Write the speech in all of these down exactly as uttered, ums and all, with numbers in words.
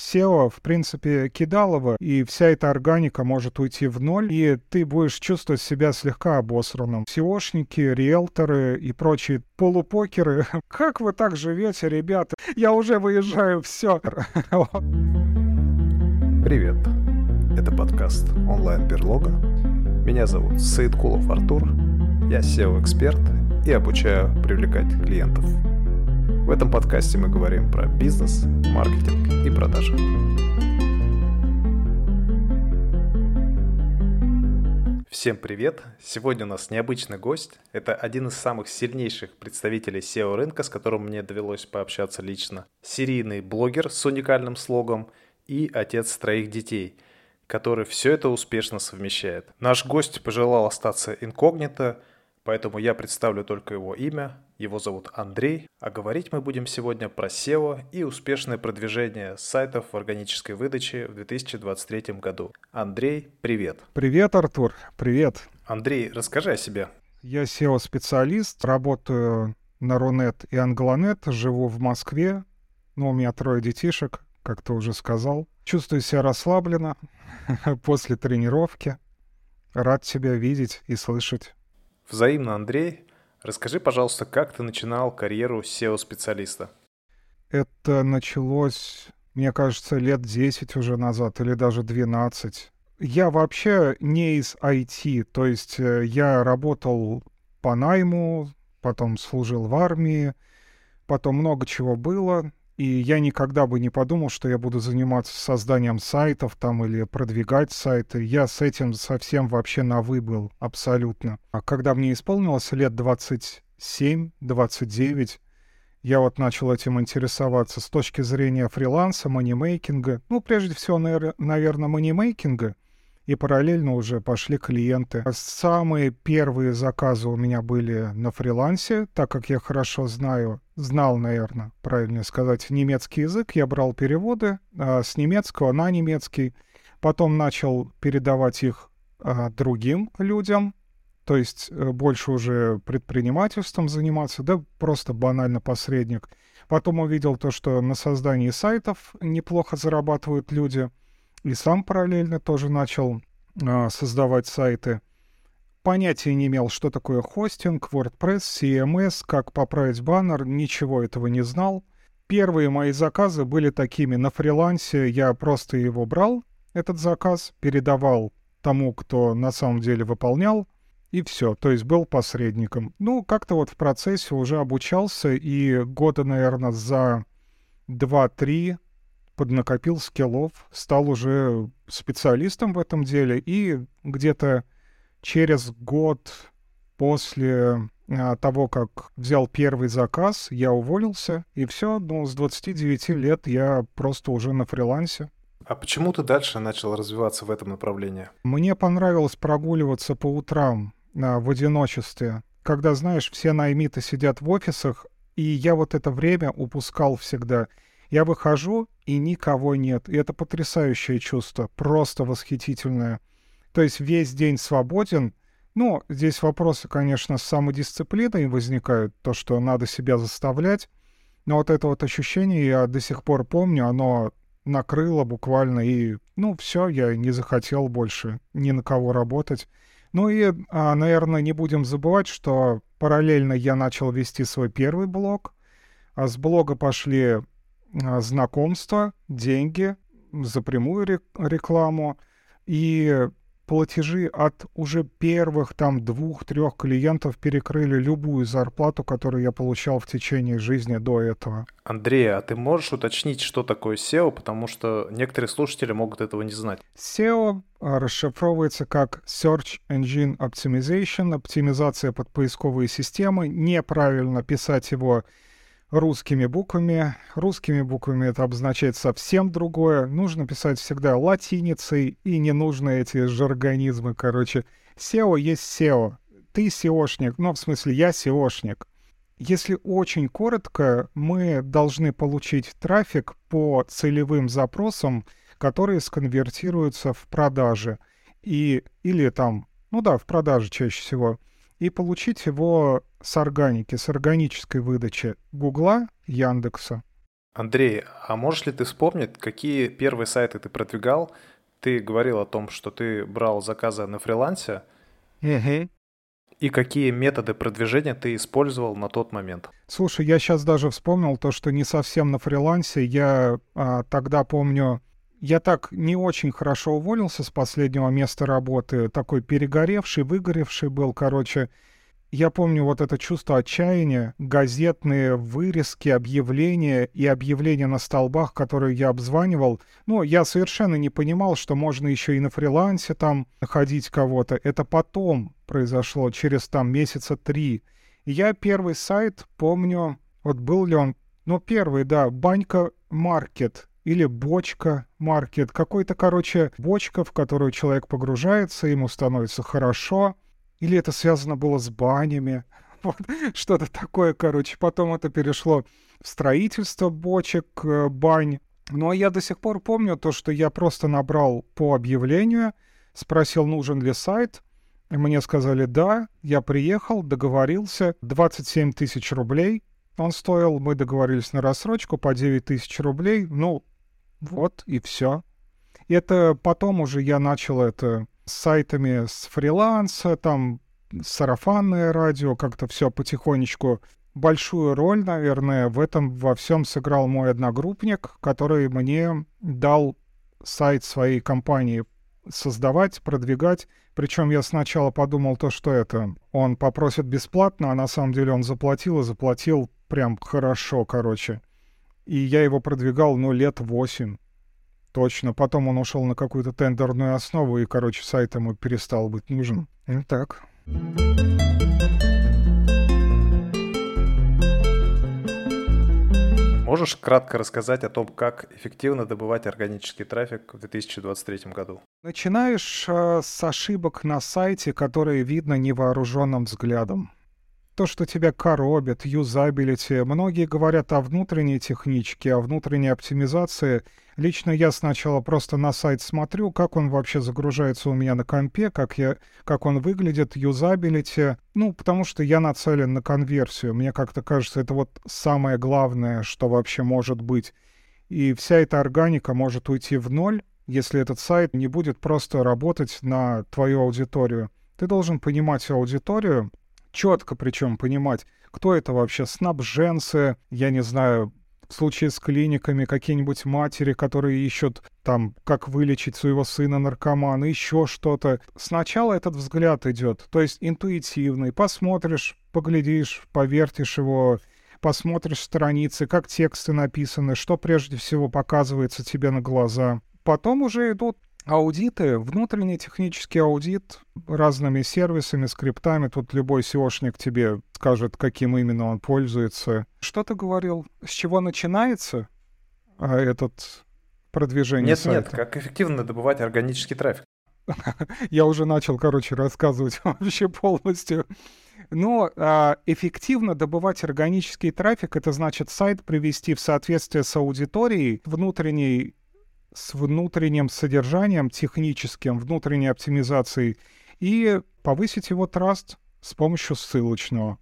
сео, в принципе, кидалово, и вся эта органика может уйти в ноль, и ты будешь чувствовать себя слегка обосранным. сеошники, риэлторы и прочие полупокеры. Как вы так живете, ребята? Я уже выезжаю, все. Привет. Это подкаст «Онлайн-берлога». Меня зовут Саид Кулов Артур. Я сео-эксперт и обучаю привлекать клиентов. В этом подкасте мы говорим про бизнес, маркетинг и продажи. Всем привет! Сегодня у нас необычный гость. Это один из самых сильнейших представителей сео-рынка, с которым мне довелось пообщаться лично. Серийный блогер с уникальным слогом и отец троих детей, который все это успешно совмещает. Наш гость пожелал остаться инкогнито, поэтому я представлю только его имя. Его зовут Андрей, а говорить мы будем сегодня про сео и успешное продвижение сайтов в органической выдаче в две тысячи двадцать третьем году. Андрей, привет. Привет, Артур, привет. Андрей, расскажи о себе. Я сео-специалист, работаю на Рунет и Англонет, живу в Москве, но у меня трое детишек, как ты уже сказал. Чувствую себя расслабленно после тренировки. Рад тебя видеть и слышать. Взаимно, Андрей. Расскажи, пожалуйста, как ты начинал карьеру сео-специалиста? Это началось, мне кажется, лет десять уже назад или даже двенадцать. Я вообще не из ай ти, то есть я работал по найму, потом служил в армии, потом много чего было. И я никогда бы не подумал, что я буду заниматься созданием сайтов там или продвигать сайты. Я с этим совсем вообще на «вы» был, абсолютно. А когда мне исполнилось лет двадцать семь двадцать девять, я вот начал этим интересоваться с точки зрения фриланса, манимейкинга. Ну, прежде всего, наверное, манимейкинга. И параллельно уже пошли клиенты. Самые первые заказы у меня были на фрилансе, так как я хорошо знаю, знал, наверное, правильнее сказать, немецкий язык. Я брал переводы а, с немецкого на немецкий. Потом начал передавать их а, другим людям, то есть больше уже предпринимательством заниматься, да просто банально посредник. Потом увидел то, что на создании сайтов неплохо зарабатывают люди. И сам параллельно тоже начал а, создавать сайты. Понятия не имел, что такое хостинг, WordPress, си эм эс, как поправить баннер, ничего этого не знал. Первые мои заказы были такими. На фрилансе я просто его брал, этот заказ, передавал тому, кто на самом деле выполнял, и все, то есть был посредником. Ну, как-то вот в процессе уже обучался, и года, наверное, за два-три поднакопил скиллов, стал уже специалистом в этом деле, и где-то через год после того, как взял первый заказ, я уволился, и все, ну, с двадцати девяти лет я просто уже на фрилансе. А почему ты дальше начал развиваться в этом направлении? Мне понравилось прогуливаться по утрам а, в одиночестве, когда, знаешь, все наймиты сидят в офисах, и я вот это время упускал всегда. Я выхожу, и никого нет. И это потрясающее чувство, просто восхитительное. То есть весь день свободен. Ну, здесь вопросы, конечно, с самодисциплиной возникают, то, что надо себя заставлять. Но вот это вот ощущение, я до сих пор помню, оно накрыло буквально, и, ну, все, я не захотел больше ни на кого работать. Ну и, наверное, не будем забывать, что параллельно я начал вести свой первый блог, а с блога пошли знакомства, деньги, запрямую рекламу и платежи от уже первых там двух-трех клиентов перекрыли любую зарплату, которую я получал в течение жизни до этого. Андрей, а ты можешь уточнить, что такое сео, потому что некоторые слушатели могут этого не знать. сео расшифровывается как Search Engine Optimization, оптимизация под поисковые системы. Неправильно писать его русскими буквами. Русскими буквами это обозначает совсем другое. Нужно писать всегда латиницей, и не нужны эти жаргонизмы, короче. сео есть сео. Ты сеошник, ну, в смысле, я сеошник. Если очень коротко, мы должны получить трафик по целевым запросам, которые сконвертируются в продажи. И, или там, ну да, в продажи чаще всего. И получить его с органики, с органической выдачи Гугла, Яндекса Андрей, а можешь ли ты вспомнить, какие первые сайты ты продвигал? Ты говорил о том, что ты брал заказы на фрилансе. Угу. И какие методы продвижения ты использовал на тот момент? Слушай, я сейчас даже вспомнил то, что не совсем на фрилансе. Я а, тогда помню... Я так не очень хорошо уволился с последнего места работы. Такой перегоревший, выгоревший был, короче. Я помню вот это чувство отчаяния, газетные вырезки, объявления и объявления на столбах, которые я обзванивал. Ну, я совершенно не понимал, что можно еще и на фрилансе там находить кого-то. Это потом произошло, через там месяца три. Я первый сайт, помню, вот был ли он... Ну, первый, да, «Банька Маркет». Или бочка маркет. Какой-то, короче, бочка, в которую человек погружается, ему становится хорошо. Или это связано было с банями. Вот, что-то такое, короче. Потом это перешло в строительство бочек, бань. Но я до сих пор помню то, что я просто набрал по объявлению, спросил, нужен ли сайт. Мне сказали да. Я приехал, договорился. двадцать семь тысяч рублей он стоил. Мы договорились на рассрочку по девять тысяч рублей. Ну, вот и все. Это потом уже я начал это с сайтами с фриланса, там сарафанное радио, как-то все потихонечку. Большую роль, наверное, в этом во всем сыграл мой одногруппник, который мне дал сайт своей компании создавать, продвигать. Причем я сначала подумал то, что это он попросит бесплатно, а на самом деле он заплатил и заплатил прям хорошо, короче. И я его продвигал, ну, лет восемь. Точно. Потом он ушел на какую-то тендерную основу, и, короче, сайт ему перестал быть нужен. И так. Можешь кратко рассказать о том, как эффективно добывать органический трафик в две тысячи двадцать третьем году? Начинаешь э, с ошибок на сайте, которые видно невооруженным взглядом. То, что тебя коробит, юзабилити. Многие говорят о внутренней техничке, о внутренней оптимизации. Лично я сначала просто на сайт смотрю, как он вообще загружается у меня на компе, как, я, как он выглядит, юзабилити. Ну, потому что я нацелен на конверсию. Мне как-то кажется, это вот самое главное, что вообще может быть. И вся эта органика может уйти в ноль, если этот сайт не будет просто работать на твою аудиторию. Ты должен понимать аудиторию, четко причем понимать, кто это вообще, снабженцы, я не знаю, в случае с клиниками какие-нибудь матери, которые ищут там, как вылечить своего сына наркомана, еще что-то. Сначала этот взгляд идет, то есть интуитивный. Посмотришь, поглядишь, повертишь его, посмотришь страницы, как тексты написаны, что прежде всего показывается тебе на глаза. Потом уже идут аудиты, внутренний технический аудит разными сервисами, скриптами. Тут любой сеошник тебе скажет, каким именно он пользуется. Что ты говорил? С чего начинается а, этот продвижение нет, сайта? Нет-нет, как эффективно добывать органический трафик? Я уже начал, короче, рассказывать вообще полностью. Но а, эффективно добывать органический трафик — это значит сайт привести в соответствие с аудиторией, внутренней с внутренним содержанием техническим, внутренней оптимизацией, и повысить его траст с помощью ссылочного.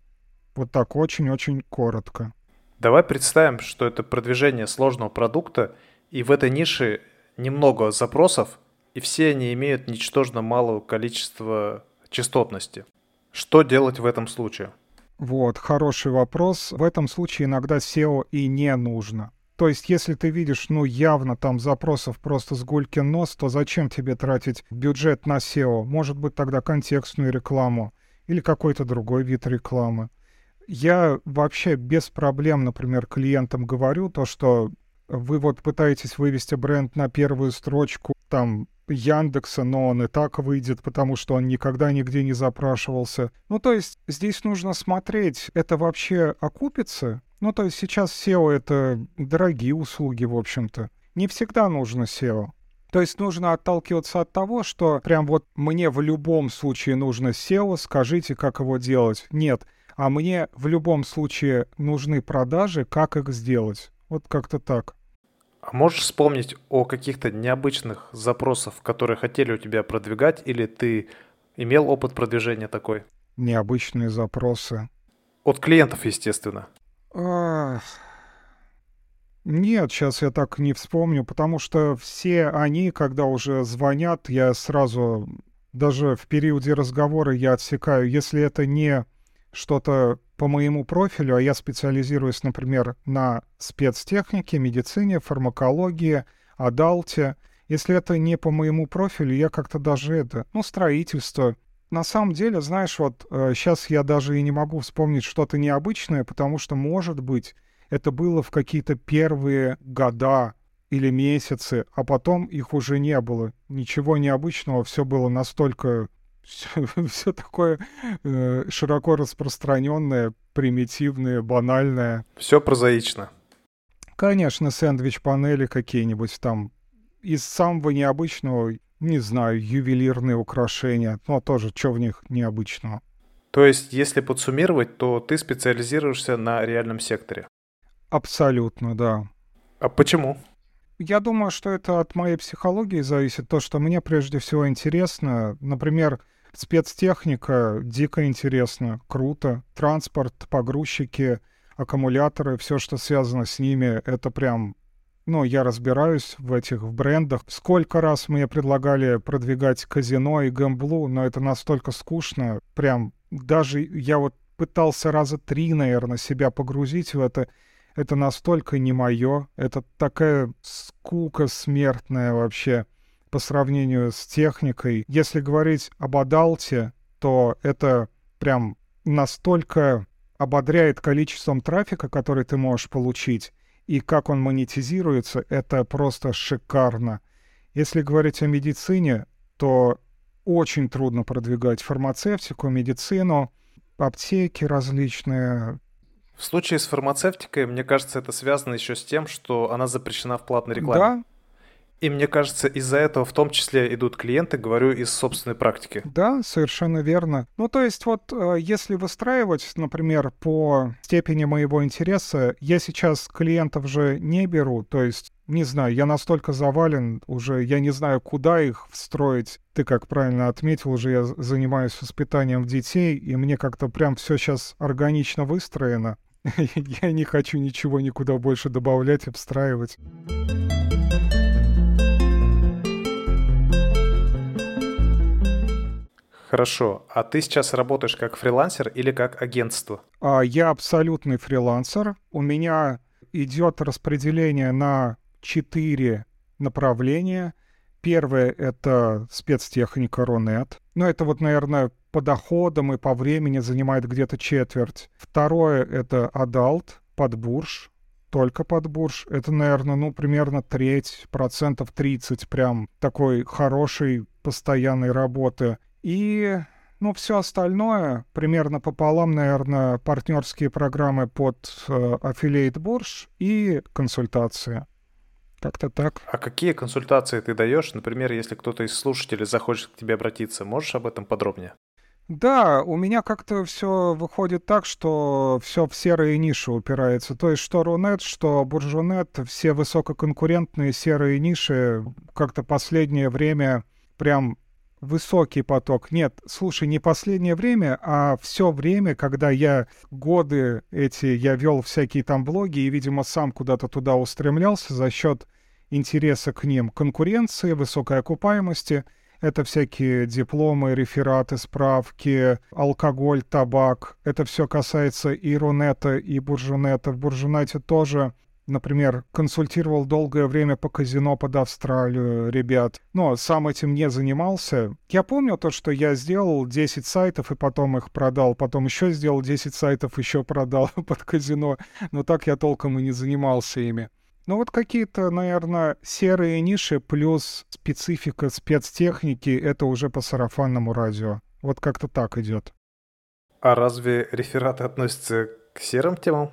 Вот так очень-очень коротко. Давай представим, что это продвижение сложного продукта, и в этой нише немного запросов, и все они имеют ничтожно малое количество частотности. Что делать в этом случае? Вот, хороший вопрос. В этом случае иногда сео и не нужно. То есть, если ты видишь, ну, явно там запросов просто с гулькин нос, то зачем тебе тратить бюджет на сео? Может быть, тогда контекстную рекламу или какой-то другой вид рекламы. Я вообще без проблем, например, клиентам говорю то, что вы вот пытаетесь вывести бренд на первую строчку там Яндекса, но он и так выйдет, потому что он никогда нигде не запрашивался. Ну, то есть, здесь нужно смотреть, это вообще окупится? Ну, то есть сейчас сео — это дорогие услуги, в общем-то. Не всегда нужно сео. То есть нужно отталкиваться от того, что прям вот мне в любом случае нужно сео, скажите, как его делать. Нет. А мне в любом случае нужны продажи, как их сделать. Вот как-то так. А можешь вспомнить о каких-то необычных запросах, которые хотели у тебя продвигать, или ты имел опыт продвижения такой? Необычные запросы. От клиентов, естественно. Нет, сейчас я так не вспомню, потому что все они, когда уже звонят, я сразу, даже в периоде разговора я отсекаю, если это не что-то по моему профилю, а я специализируюсь, например, на спецтехнике, медицине, фармакологии, адалте. Если это не по моему профилю, я как-то даже это, ну, строительство. На самом деле, знаешь, вот э, сейчас я даже и не могу вспомнить что-то необычное, потому что, может быть, это было в какие-то первые года или месяцы, а потом их уже не было. Ничего необычного, все было настолько... Все, все такое э, широко распространенное, примитивное, банальное. Все прозаично. Конечно, сэндвич-панели какие-нибудь там. Из самого необычного, не знаю, ювелирные украшения. Но тоже, что в них необычного. То есть, если подсуммировать, то ты специализируешься на реальном секторе? Абсолютно, да. А почему? Я думаю, что это от моей психологии зависит. То, что мне прежде всего интересно. Например, спецтехника дико интересно, круто. Транспорт, погрузчики, аккумуляторы, все, что связано с ними, это прям... Ну, я разбираюсь в этих в брендах. Сколько раз мне предлагали продвигать казино и гэмблу, но это настолько скучно. Прям даже я вот пытался раза три, наверное, себя погрузить в это. Это настолько не мое. Это такая скука смертная вообще по сравнению с техникой. Если говорить об адалте, то это прям настолько ободряет количеством трафика, который ты можешь получить, и как он монетизируется, это просто шикарно. Если говорить о медицине, то очень трудно продвигать фармацевтику, медицину, аптеки различные. В случае с фармацевтикой, мне кажется, это связано еще с тем, что она запрещена в платной рекламе. Да. И мне кажется, из-за этого в том числе идут клиенты, говорю, из собственной практики. Да, совершенно верно. Ну, то есть вот если выстраивать, например, по степени моего интереса, я сейчас клиентов же не беру, то есть, не знаю, я настолько завален уже, я не знаю, куда их встроить. Ты, как правильно отметил, уже я занимаюсь воспитанием детей, и мне как-то прям все сейчас органично выстроено. Я не хочу ничего никуда больше добавлять и встраивать. Хорошо. А ты сейчас работаешь как фрилансер или как агентство? Я абсолютный фрилансер. У меня идет распределение на четыре направления. Первое — это спецтехника Рунет. Ну, это вот, наверное, по доходам и по времени занимает где-то четверть. Второе — это адалт, подбурж, только подбурж. Это, наверное, ну, примерно треть, процентов тридцать прям такой хорошей постоянной работы. И, ну, все остальное, примерно пополам, наверное, партнерские программы под аффилиейт э, бурж и консультации. Как-то так. А какие консультации ты даешь? Например, если кто-то из слушателей захочет к тебе обратиться, можешь об этом подробнее? Да, у меня как-то все выходит так, что все в серые ниши упирается. То есть что Рунет, что Буржунет, все высококонкурентные серые ниши. Как-то последнее время прям... Высокий поток. Нет, слушай, не последнее время, а все время, когда я годы эти, я вел всякие там блоги и, видимо, сам куда-то туда устремлялся за счет интереса к ним. Конкуренции, высокой окупаемости. Это всякие дипломы, рефераты, справки, алкоголь, табак. Это все касается и Рунета, и Буржунета. В Буржунете тоже... Например, консультировал долгое время по казино под Австралию ребят, но сам этим не занимался. Я помню то, что я сделал десять сайтов и потом их продал, потом еще сделал десять сайтов, еще продал под казино, но так я толком и не занимался ими. Ну вот какие-то, наверное, серые ниши плюс специфика спецтехники, это уже по сарафанному радио. Вот как-то так идет. А разве рефераты относятся к серым темам?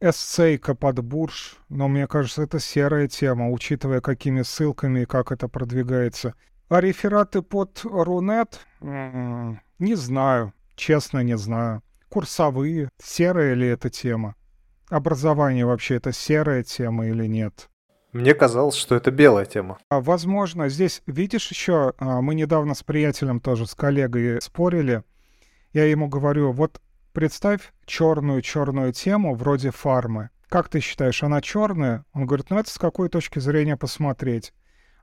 Эссейка под бурж, но мне кажется, это серая тема, учитывая, какими ссылками и как это продвигается. А рефераты под Рунет? Не знаю, честно не знаю. Курсовые, серая ли это тема? Образование вообще, это серая тема или нет? Мне казалось, что это белая тема. Возможно, здесь, видишь, еще мы недавно с приятелем тоже, с коллегой спорили. Я ему говорю, вот представь черную-черную тему вроде фармы. Как ты считаешь, она черная? Он говорит, ну это с какой точки зрения посмотреть.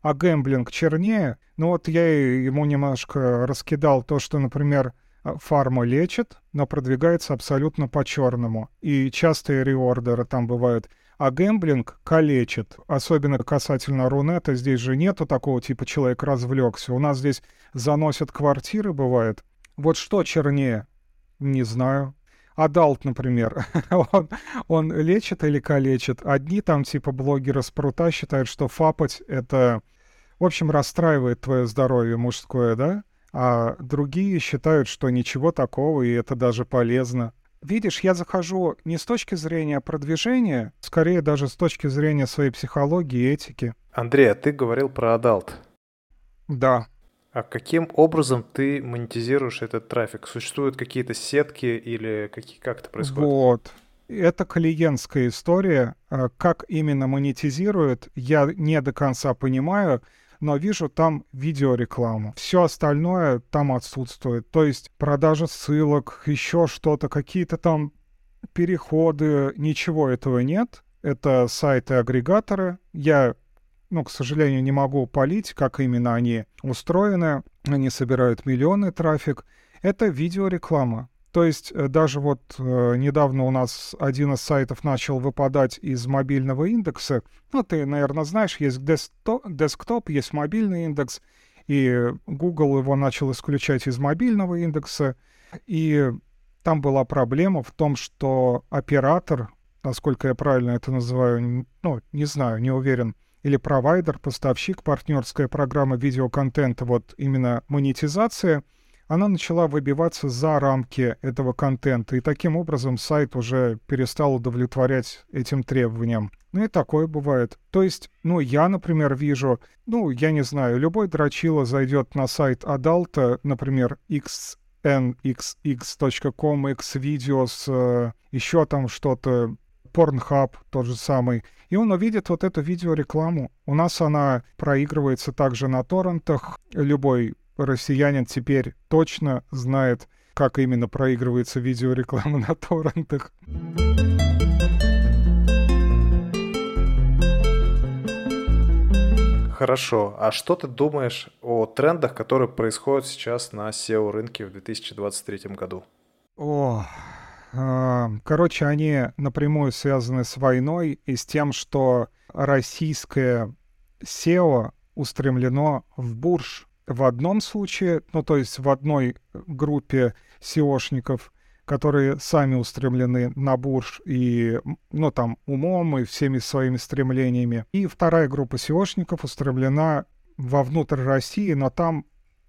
А гэмблинг чернее? Ну вот я ему немножко раскидал то, что, например, фарма лечит, но продвигается абсолютно по-черному. И частые реордеры там бывают. А гэмблинг калечит. Особенно касательно Рунета. Здесь же нету такого типа «человек развлекся». У нас здесь заносят квартиры, бывает. Вот что чернее? Не знаю. Адалт, например. он, он лечит или калечит? Одни там типа блогеры с прута считают, что фапать — это, в общем, расстраивает твое здоровье мужское, да? А другие считают, что ничего такого, и это даже полезно. Видишь, я захожу не с точки зрения продвижения, скорее даже с точки зрения своей психологии и этики. Андрей, а ты говорил про адалт. Да. А каким образом ты монетизируешь этот трафик? Существуют какие-то сетки или какие, как это происходит? Вот. Это клиентская история. Как именно монетизируют, я не до конца понимаю, но вижу там видеорекламу. Все остальное там отсутствует. То есть продажа ссылок, еще что-то, какие-то там переходы, ничего этого нет. Это сайты-агрегаторы. Я, ну, к сожалению, не могу палить, как именно они устроены. Они собирают миллионы трафик. Это видеореклама. То есть даже вот э, недавно у нас один из сайтов начал выпадать из мобильного индекса. Ну, ты, наверное, знаешь, есть десктоп, десктоп, есть мобильный индекс, и Google его начал исключать из мобильного индекса. И там была проблема в том, что оператор, насколько я правильно это называю, ну, не знаю, не уверен, или провайдер, поставщик, партнерская программа видеоконтента, вот именно монетизация, она начала выбиваться за рамки этого контента, и таким образом сайт уже перестал удовлетворять этим требованиям. Ну и такое бывает. То есть, ну, я, например, вижу, ну, я не знаю, любой дрочило зайдет на сайт адалта, например, икс эн икс икс точка ком, xvideos, еще там что-то, Pornhub тот же самый, и он увидит вот эту видеорекламу. У нас она проигрывается также на торрентах, любой россиянин теперь точно знает, как именно проигрывается видеореклама на торрентах. Хорошо. А что ты думаешь о трендах, которые происходят сейчас на сео-рынке в две тысячи двадцать третьем году? О, э, короче, они напрямую связаны с войной и с тем, что российское сео устремлено в бурж. В одном случае, ну то есть в одной группе сеошников, которые сами устремлены на бурж и, ну там, умом и всеми своими стремлениями. И вторая группа сеошников устремлена вовнутрь России, но там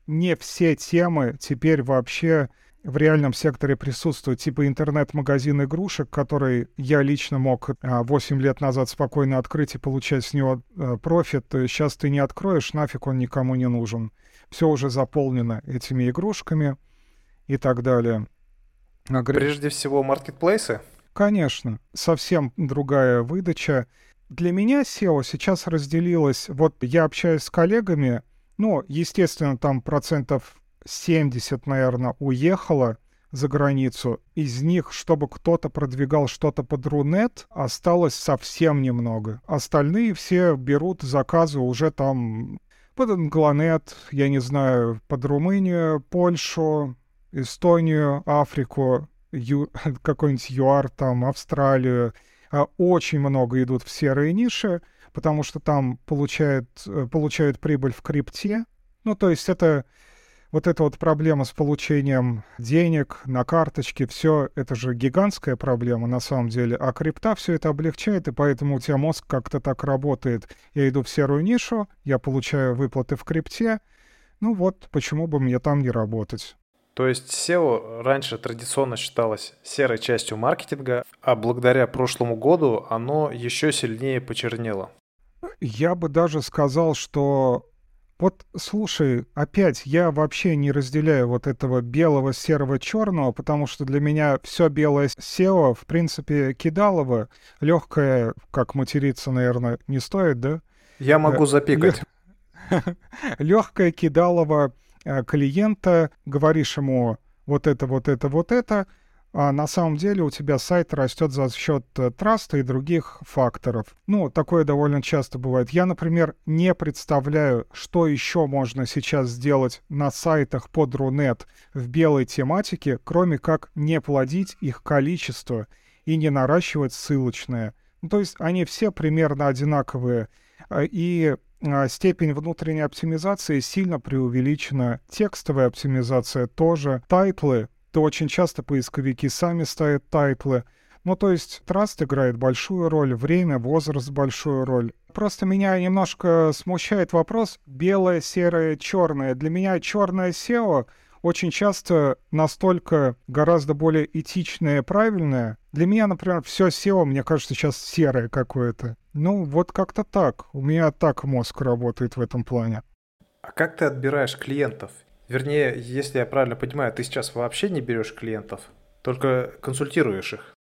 не все темы теперь вообще в реальном секторе присутствуют. Типа интернет-магазин игрушек, который я лично мог восемь лет назад спокойно открыть и получать с него профит. Сейчас ты не откроешь, нафиг он никому не нужен. Все уже заполнено этими игрушками и так далее. Агр... Прежде всего, маркетплейсы? Конечно. Совсем другая выдача. Для меня сео сейчас разделилось. Вот я общаюсь с коллегами, ну, естественно, там процентов семьдесят, наверное, уехало за границу. Из них, чтобы кто-то продвигал что-то под Рунет, осталось совсем немного. Остальные все берут заказы уже там под Англонет, я не знаю, под Румынию, Польшу, Эстонию, Африку, ю... какой-нибудь ЮАР, там, Австралию. Очень много идут в серые ниши, потому что там получают, получают прибыль в крипте. Ну, то есть это вот эта вот проблема с получением денег на карточке, все это же гигантская проблема на самом деле. А крипта все это облегчает, и поэтому у тебя мозг как-то так работает. Я иду в серую нишу, я получаю выплаты в крипте. Ну вот, почему бы мне там не работать? То есть сео раньше традиционно считалось серой частью маркетинга, а благодаря прошлому году оно еще сильнее почернело. Я бы даже сказал, что... Вот, слушай, опять я вообще не разделяю вот этого белого, серого, черного, потому что для меня все белое сео, в принципе, кидалово, легкое, как материться, наверное, не стоит, да? Я могу запикать. Легкое кидалово клиента, говоришь ему вот это, вот это, вот это, на самом деле у тебя сайт растет за счет траста и других факторов. Ну, такое довольно часто бывает. Я, например, не представляю, что еще можно сейчас сделать на сайтах под Рунет в белой тематике, кроме как не плодить их количество и не наращивать ссылочные. Ну, то есть они все примерно одинаковые, и степень внутренней оптимизации сильно преувеличена. Текстовая оптимизация тоже. Тайтлы. То очень часто поисковики сами ставят тайтлы. Ну, то есть траст играет большую роль, время, возраст большую роль. Просто меня немножко смущает вопрос белое, серое, черное. Для меня черное сео очень часто настолько гораздо более этичное и правильное. Для меня, например, все сео, мне кажется, сейчас серое какое-то. Ну, вот как-то так. У меня так мозг работает в этом плане. А как ты отбираешь клиентов? Вернее, если я правильно понимаю, ты сейчас вообще не берешь клиентов, только консультируешь их.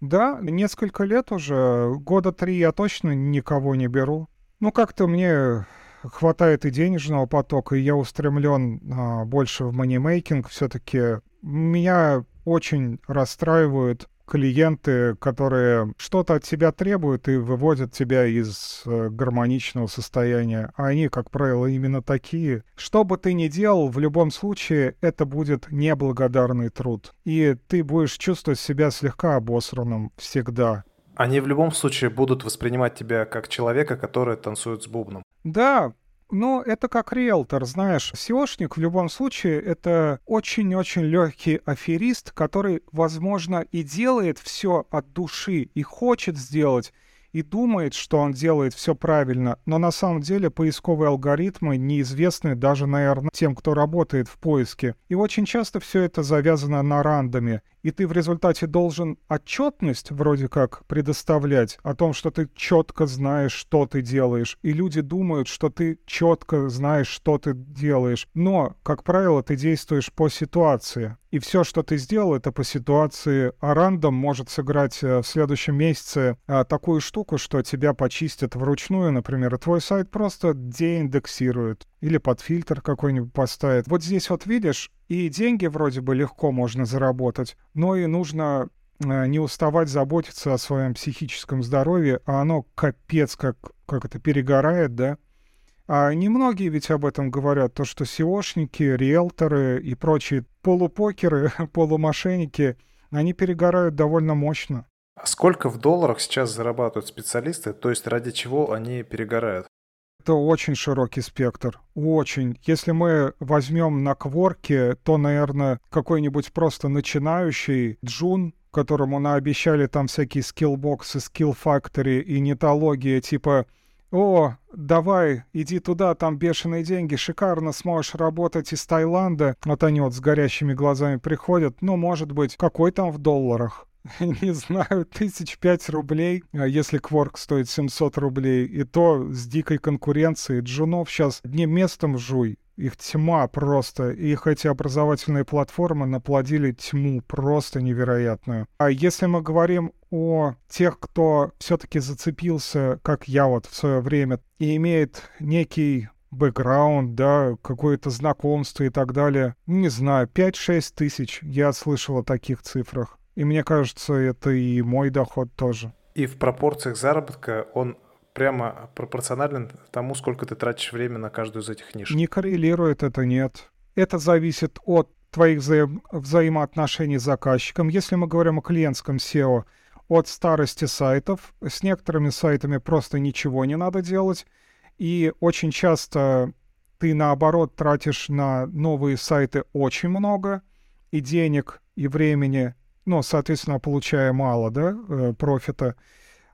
Да, несколько лет уже, года три я точно никого не беру. Ну, как-то мне хватает и денежного потока, и я устремлен а, больше в манимейкинг все-таки. Меня очень расстраивают клиенты, которые что-то от тебя требуют и выводят тебя из гармоничного состояния. А они, как правило, именно такие. Что бы ты ни делал, в любом случае это будет неблагодарный труд. И ты будешь чувствовать себя слегка обосранным всегда. Они в любом случае будут воспринимать тебя как человека, который танцует с бубном. Да. Ну, это как риэлтор, знаешь. сеошник в любом случае это очень-очень легкий аферист, который, возможно, и делает все от души, и хочет сделать, и думает, что он делает все правильно. Но на самом деле поисковые алгоритмы неизвестны даже, наверное, тем, кто работает в поиске. И очень часто все это завязано на рандоме. И ты в результате должен отчетность вроде как предоставлять о том, что ты четко знаешь, что ты делаешь. И люди думают, что ты четко знаешь, что ты делаешь. Но, как правило, ты действуешь по ситуации. И все, что ты сделал, это по ситуации. А рандом может сыграть в следующем месяце такую штуку, что тебя почистят вручную, например. И твой сайт просто деиндексируют. Или под фильтр какой-нибудь поставят. Вот здесь вот видишь, и деньги вроде бы легко можно заработать, но и нужно не уставать заботиться о своем психическом здоровье, а оно капец как, как это перегорает, да? А немногие ведь об этом говорят, то что сеошники, риэлторы и прочие полупокеры, полумошенники, они перегорают довольно мощно. А сколько в долларах сейчас зарабатывают специалисты, то есть ради чего они перегорают? Это очень широкий спектр, очень. Если мы возьмем на Кворке, то, наверное, какой-нибудь просто начинающий джун, которому наобещали там всякие Skillbox, Skill Factory и Нетология, типа «О, давай, иди туда, там бешеные деньги, шикарно, сможешь работать из Таиланда». Вот они вот с горящими глазами приходят, ну, может быть, какой там в долларах? Не знаю, тысяч пять рублей, если Кворк стоит семьсот рублей, и то с дикой конкуренцией. Джунов сейчас одним местом жуй, их тьма просто, их эти образовательные платформы наплодили тьму просто невероятную. А если мы говорим о тех, кто все-таки зацепился, как я вот в свое время, и имеет некий бэкграунд, да, какое-то знакомство и так далее, не знаю, пять-шесть тысяч, я слышал о таких цифрах. И мне кажется, это и мой доход тоже. И в пропорциях заработка он прямо пропорционален тому, сколько ты тратишь время на каждую из этих ниш. Не коррелирует это, нет. Это зависит от твоих вза... взаимоотношений с заказчиком. Если мы говорим о клиентском сео, от старости сайтов. С некоторыми сайтами просто ничего не надо делать. И очень часто ты, наоборот, тратишь на новые сайты очень много. И денег, и времени. Ну, соответственно, получая мало, да, э, профита.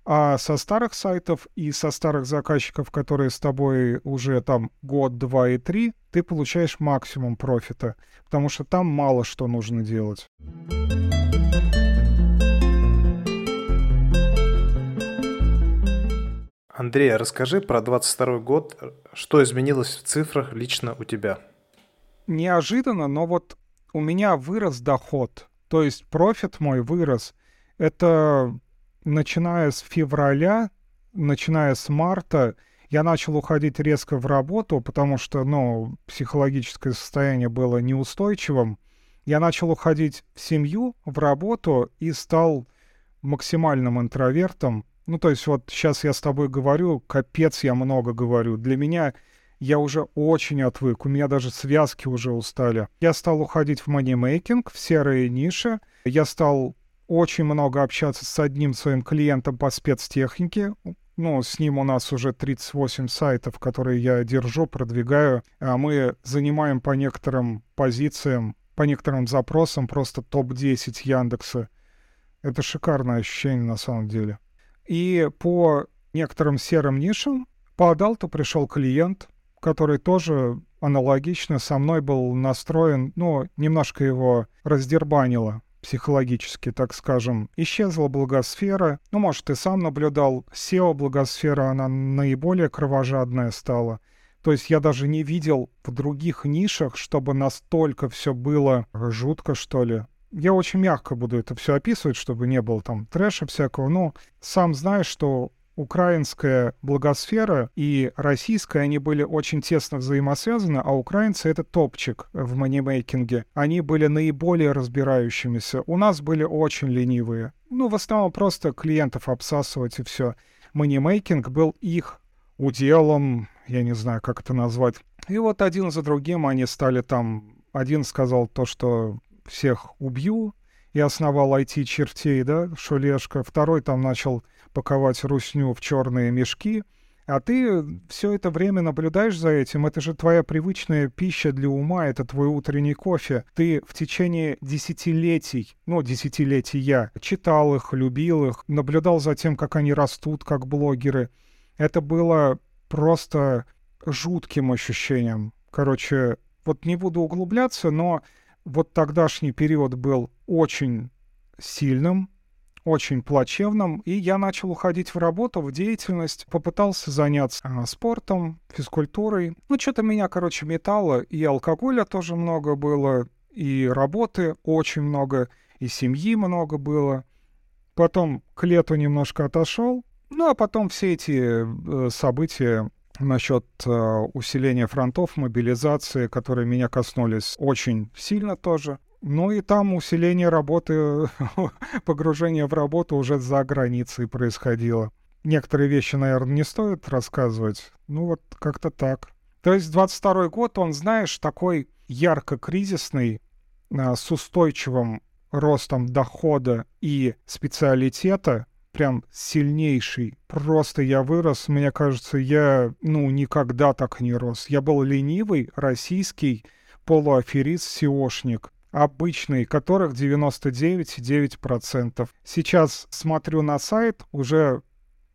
А со старых сайтов и со старых заказчиков, которые с тобой уже там год, два и три, ты получаешь максимум профита, потому что там мало что нужно делать. Андрей, расскажи про двадцать второй год, что изменилось в цифрах лично у тебя? Неожиданно, но вот у меня вырос доход. То есть профит мой вырос. Это начиная с февраля, начиная с марта, я начал уходить резко в работу, потому что, ну, психологическое состояние было неустойчивым. я начал уходить в семью, в работу и стал максимальным интровертом. Ну, то есть вот сейчас я с тобой говорю, капец, я много говорю. Для меня я уже очень отвык, у меня даже связки уже устали. Я стал уходить в манимейкинг, в серые ниши. Я стал очень много общаться с одним своим клиентом по спецтехнике. Ну, с ним у нас уже тридцать восемь сайтов, которые я держу, продвигаю. А мы занимаем по некоторым позициям, по некоторым запросам просто топ десять Яндекса. Это шикарное ощущение на самом деле. И по некоторым серым нишам по адалту пришел клиент, который тоже аналогично со мной был настроен, ну, немножко его раздербанило психологически, так скажем. Исчезла блогосфера, ну, может, ты сам наблюдал, сео-блогосфера, она наиболее кровожадная стала. То есть я даже не видел в других нишах, чтобы настолько все было жутко, что ли. Я очень мягко буду это все описывать, чтобы не было там трэша всякого, но сам знаешь, что украинская блогосфера и российская, они были очень тесно взаимосвязаны, а украинцы — это топчик в манимейкинге. Они были наиболее разбирающимися. У нас были очень ленивые. Ну, в основном просто клиентов обсасывать и все. Манимейкинг был их уделом, я не знаю, как это назвать. И вот один за другим они стали там... Один сказал то, что всех убью, и основал ай ти-чертей, да, Шулешка. Второй там начал паковать русню в черные мешки. А ты все это время наблюдаешь за этим. Это же твоя привычная пища для ума, это твой утренний кофе. Ты в течение десятилетий, ну, десятилетия, читал их, любил их, наблюдал за тем, как они растут, как блогеры. Это было просто жутким ощущением. Короче, вот не буду углубляться, но вот тогдашний период был очень сильным, очень плачевным, и я начал уходить в работу, в деятельность, попытался заняться спортом, физкультурой. Ну, что-то меня, короче, метало, и алкоголя тоже много было, и работы очень много, и семьи много было. Потом к лету немножко отошел, ну, а потом все эти э, события насчет э, усиления фронтов, мобилизации, которые меня коснулись очень сильно тоже. Ну и там усиление работы, погружение в работу уже за границей происходило. Некоторые вещи, наверное, не стоит рассказывать. Ну вот как-то так. То есть двадцать второй год, он, знаешь, такой ярко-кризисный, э, с устойчивым ростом дохода и специалитета. Прям сильнейший. Просто я вырос, мне кажется, я, ну, никогда так не рос. Я был ленивый, российский, полуаферист, сеошник. Обычный, которых девяносто девять целых девять десятых процента. Сейчас смотрю на сайт уже,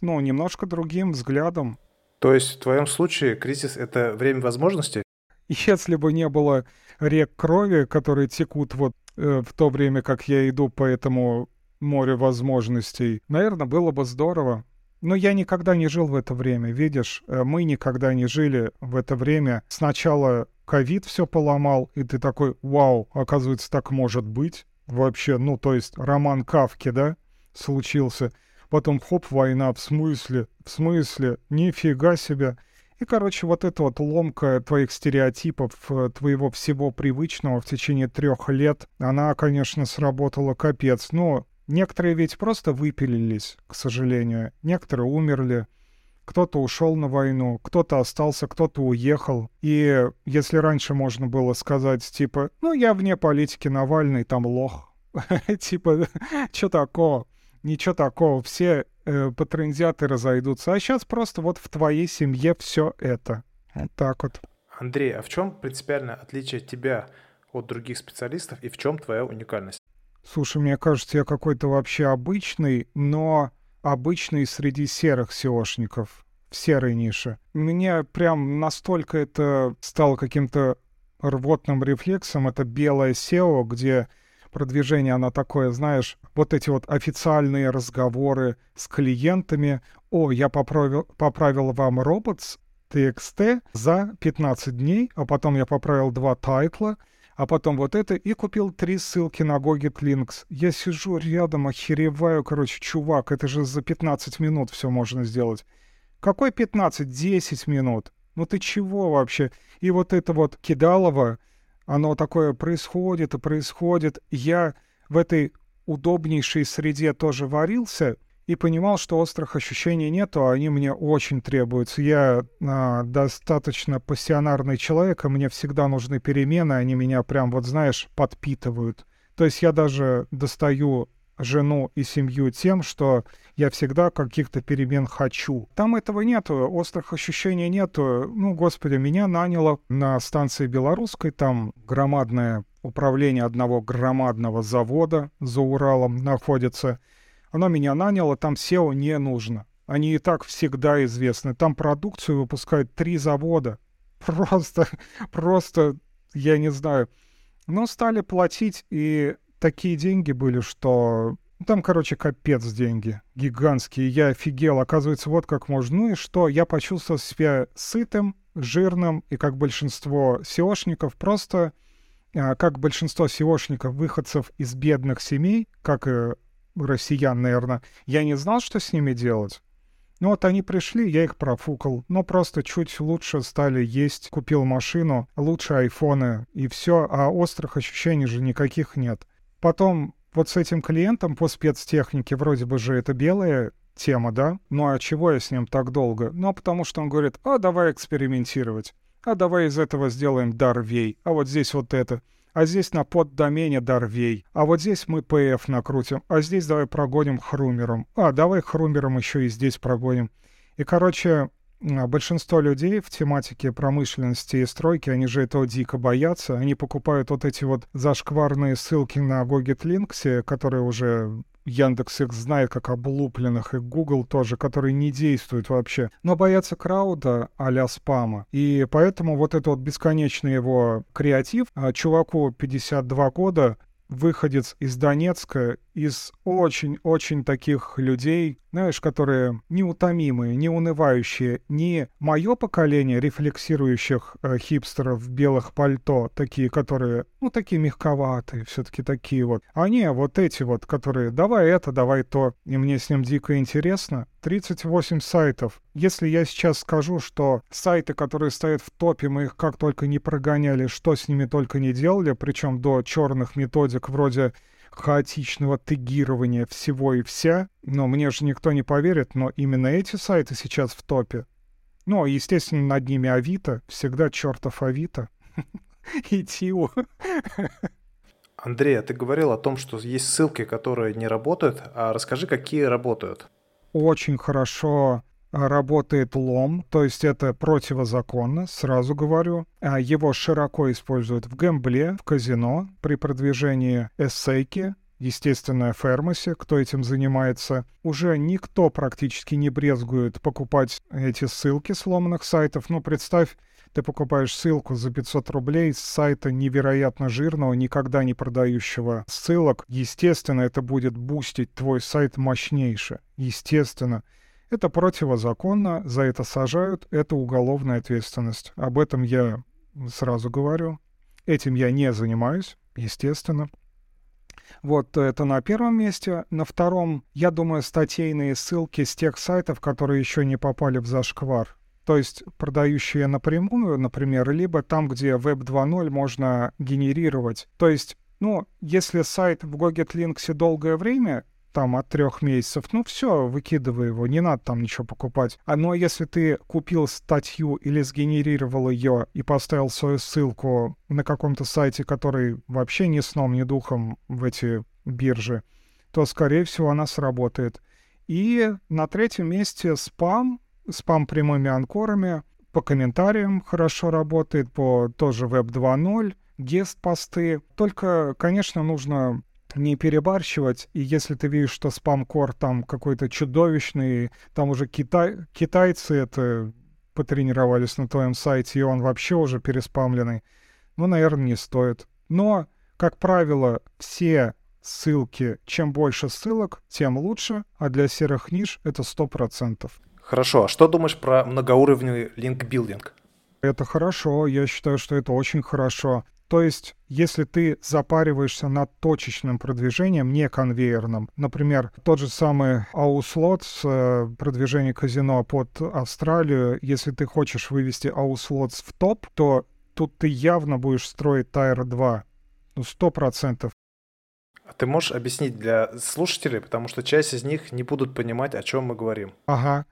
ну, немножко другим взглядом. То есть в твоем случае кризис — это время возможностей? Если бы не было рек крови, которые текут вот э, в то время, как я иду по этому море возможностей. Наверное, было бы здорово. Но я никогда не жил в это время, видишь? Мы никогда не жили в это время. Сначала ковид все поломал, и ты такой, вау, оказывается, так может быть. Вообще, ну, то есть роман Кафки, да, случился. Потом, хоп, война, в смысле? В смысле? Нифига себе. И, короче, вот эта вот ломка твоих стереотипов, твоего всего привычного в течение трех лет, она, конечно, сработала капец, но... Некоторые ведь просто выпилились, к сожалению. Некоторые умерли. Кто-то ушел на войну, кто-то остался, кто-то уехал. И если раньше можно было сказать, типа, ну, я вне политики, Навальный там лох. Типа, что такого? Ничего такого. Все потрындят и разойдутся. А сейчас просто вот в твоей семье все это. Вот так вот. Андрей, а в чем принципиальное отличие тебя от других специалистов и в чем твоя уникальность? Слушай, мне кажется, я какой-то вообще обычный, но обычный среди серых сеошников, в серой нише. Мне прям настолько это стало каким-то рвотным рефлексом. Это белое сео, где продвижение, оно такое, знаешь, вот эти вот официальные разговоры с клиентами. «О, я поправил, поправил вам robots.txt за пятнадцать дней, а потом я поправил два тайтла». А потом вот это, и купил три ссылки на GoGetLinks. Я сижу рядом, охереваю, короче, чувак, это же за пятнадцать минут все можно сделать. Какой пятнадцать? десять минут. Ну ты чего вообще? И вот это вот кидалово, оно такое происходит и происходит. Я в этой удобнейшей среде тоже варился и понимал, что острых ощущений нету, а они мне очень требуются. Я а, достаточно пассионарный человек, и мне всегда нужны перемены, они меня прям, вот знаешь, подпитывают. То есть я даже достаю жену и семью тем, что я всегда каких-то перемен хочу. Там этого нету, острых ощущений нету. Ну, господи, меня наняло на станции Белорусской, там громадное управление одного громадного завода за Уралом находится. Оно меня наняло, там сео не нужно. Они и так всегда известны. Там продукцию выпускают три завода. Просто, просто, я не знаю. Но стали платить, и такие деньги были, что... Там, короче, капец деньги. Гигантские. Я офигел. Оказывается, вот как можно. Ну и что? Я почувствовал себя сытым, жирным, и как большинство сеошников просто... Как большинство сеошников, выходцев из бедных семей, как и россиян, наверное, я не знал, что с ними делать. Ну вот они пришли, я их профукал. Но просто чуть лучше стали есть, купил машину, лучше айфоны и все, а острых ощущений же никаких нет. Потом вот с этим клиентом по спецтехнике, вроде бы же это белая тема, да? Ну а чего я с ним так долго? Ну потому что он говорит, а давай экспериментировать, а давай из этого сделаем Дарвей, а вот здесь вот это. А здесь на поддомене Дарвей. А вот здесь мы пэ эф накрутим. А здесь давай прогоним хрумером. А, давай хрумером еще и здесь прогоним. И, короче, большинство людей в тематике промышленности и стройки, они же этого дико боятся. Они покупают вот эти вот зашкварные ссылки на GoGetLinks, которые уже Яндекс.Х знает как облупленных, и Google тоже, которые не действуют вообще. Но боятся крауда а-ля спама. И поэтому вот этот вот бесконечный его креатив, чуваку пятьдесят два года, выходец из Донецка, из очень-очень таких людей, знаешь, которые неутомимые, не унывающие, не мое поколение рефлексирующих э, хипстеров в белых пальто, такие, которые, ну, такие мягковатые, все-таки такие вот. А не вот эти вот, которые давай это, давай то, и мне с ним дико интересно. тридцать восемь сайтов. Если я сейчас скажу, что сайты, которые стоят в топе, мы их как только не прогоняли, что с ними только не делали, причем до черных методик вроде хаотичного тегирования всего и вся, но мне же никто не поверит, но именно эти сайты сейчас в топе. Ну, естественно, над ними Авито, всегда чертов Авито и ТИУ. Андрей, а ты говорил о том, что есть ссылки, которые не работают, а расскажи, какие работают. Очень хорошо работает лом, то есть это противозаконно, сразу говорю. Его широко используют в гэмбле, в казино, при продвижении эссейки, естественно, в фермосе, кто этим занимается. Уже никто практически не брезгует покупать эти ссылки сломанных сайтов. Ну, представь, ты покупаешь ссылку за пятьсот рублей с сайта невероятно жирного, никогда не продающего ссылок. Естественно, это будет бустить твой сайт мощнейше. Естественно. Это противозаконно, за это сажают, это уголовная ответственность. Об этом я сразу говорю. Этим я не занимаюсь, естественно. Вот это на первом месте. На втором, я думаю, статейные ссылки с тех сайтов, которые еще не попали в зашквар. То есть продающие напрямую, например, либо там, где веб два ноль можно генерировать. То есть, ну, если сайт в GoGetLinks долгое время... там от трех месяцев, ну все, выкидывай его, не надо там ничего покупать. А но если ты купил статью или сгенерировал ее и поставил свою ссылку на каком-то сайте, который вообще ни сном, ни духом в эти биржи, то, скорее всего, она сработает. И на третьем месте спам, спам прямыми анкорами, по комментариям хорошо работает, по тоже веб два ноль, гест-посты. Только, конечно, нужно... не перебарщивать, и если ты видишь, что спам-кор там какой-то чудовищный, там уже китай, китайцы это потренировались на твоем сайте, и он вообще уже переспамленный, ну, наверное, не стоит. Но, как правило, все ссылки, чем больше ссылок, тем лучше, а для серых ниш это сто процентов. Хорошо, а что думаешь про многоуровневый линк-билдинг? Это хорошо, я считаю, что это очень хорошо. То есть, если ты запариваешься над точечным продвижением, не конвейерным, например, тот же самый Auslots, продвижение казино под Австралию, если ты хочешь вывести Auslots в топ, то тут ты явно будешь строить тайр два. Ну, сто процентов. А ты можешь объяснить для слушателей, потому что часть из них не будут понимать, о чем мы говорим. Ага.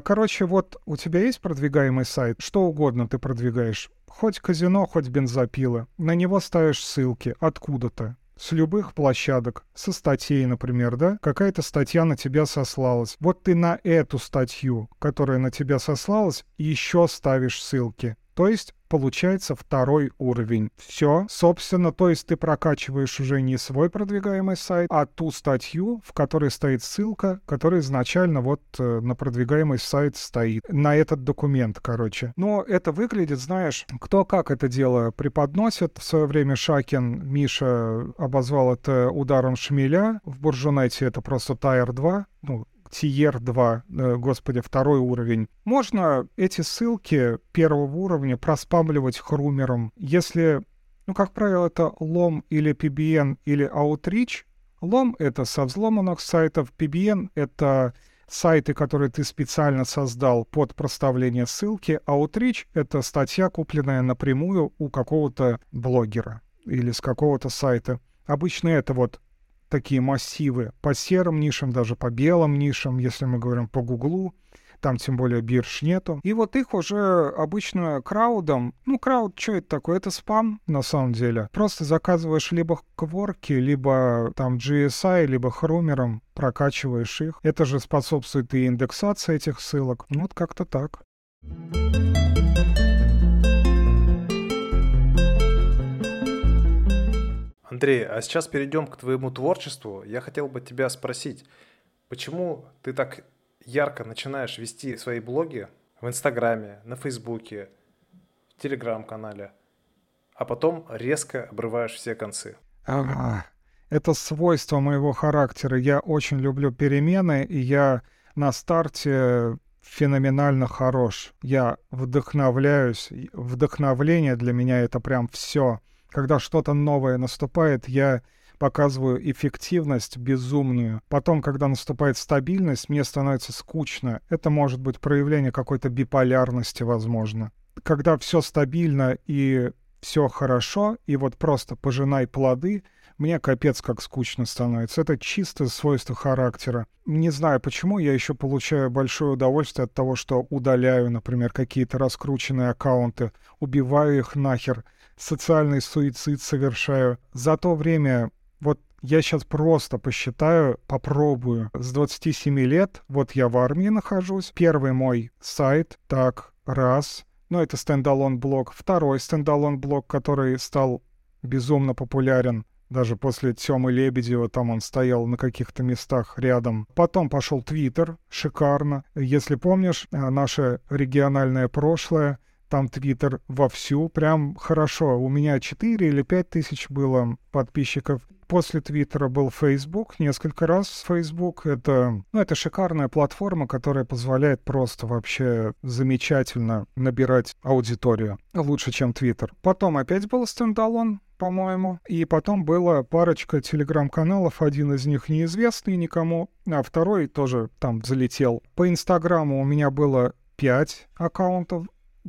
Короче, вот у тебя есть продвигаемый сайт, что угодно ты продвигаешь. Хоть казино, хоть бензопила. На него ставишь ссылки откуда-то. С любых площадок. Со статей, например, да? Какая-то статья на тебя сослалась. Вот ты на эту статью, которая на тебя сослалась, еще ставишь ссылки. То есть получается второй уровень. Все. Собственно, то есть ты прокачиваешь уже не свой продвигаемый сайт, а ту статью, в которой стоит ссылка, которая изначально вот э, на продвигаемый сайт стоит. На этот документ, короче. Но это выглядит, знаешь, кто как это дело преподносит. В свое время Шакин Миша обозвал это ударом шмеля. В буржунете это просто тайр два. Ну, тиер два, господи, второй уровень. Можно эти ссылки первого уровня проспамливать хрумером. Если, ну, как правило, это лом или пи би эн или outreach. Лом — это со взломанных сайтов, пи би эн — это сайты, которые ты специально создал под проставление ссылки, outreach — это статья, купленная напрямую у какого-то блогера или с какого-то сайта. Обычно это вот такие массивы по серым нишам, даже по белым нишам, если мы говорим по Гуглу, там тем более бирж нету. И вот их уже обычно краудом, ну крауд, что это такое? Это спам на самом деле. Просто заказываешь либо Кворки, либо там джи эс ай, либо хрумером, прокачиваешь их. Это же способствует и индексации этих ссылок. Ну, вот как-то так. Андрей, а сейчас перейдем к твоему творчеству. Я хотел бы тебя спросить, почему ты так ярко начинаешь вести свои блоги в Инстаграме, на Фейсбуке, в Телеграм-канале, а потом резко обрываешь все концы? Ага. Это свойство моего характера. Я очень люблю перемены, и я на старте феноменально хорош. Я вдохновляюсь. Вдохновление для меня — это прям все. Когда что-то новое наступает, я показываю эффективность безумную. Потом, когда наступает стабильность, мне становится скучно. Это может быть проявление какой-то биполярности, возможно. Когда все стабильно и все хорошо, и вот просто пожинай плоды, мне капец как скучно становится. Это чистое свойство характера. Не знаю почему, я еще получаю большое удовольствие от того, что удаляю, например, какие-то раскрученные аккаунты, убиваю их нахер, социальный суицид совершаю. За то время, вот я сейчас просто посчитаю, попробую. С двадцати семи лет, вот я в армии нахожусь. Первый мой сайт, так, раз. Ну, это стендалон-блог. Второй стендалон-блог, который стал безумно популярен. Даже после Тёмы Лебедева, там он стоял на каких-то местах рядом. Потом пошел Твиттер, шикарно. Если помнишь, наше региональное прошлое, там Твиттер вовсю, прям хорошо. У меня четыре или пять тысяч было подписчиков. После Твиттера был Фейсбук, несколько раз Фейсбук. Это, ну, это шикарная платформа, которая позволяет просто вообще замечательно набирать аудиторию. Лучше, чем Твиттер. Потом опять был стендалон, по-моему. И потом была парочка телеграм-каналов. Один из них неизвестный никому, а второй тоже там залетел. По Инстаграму у меня было пять аккаунтов.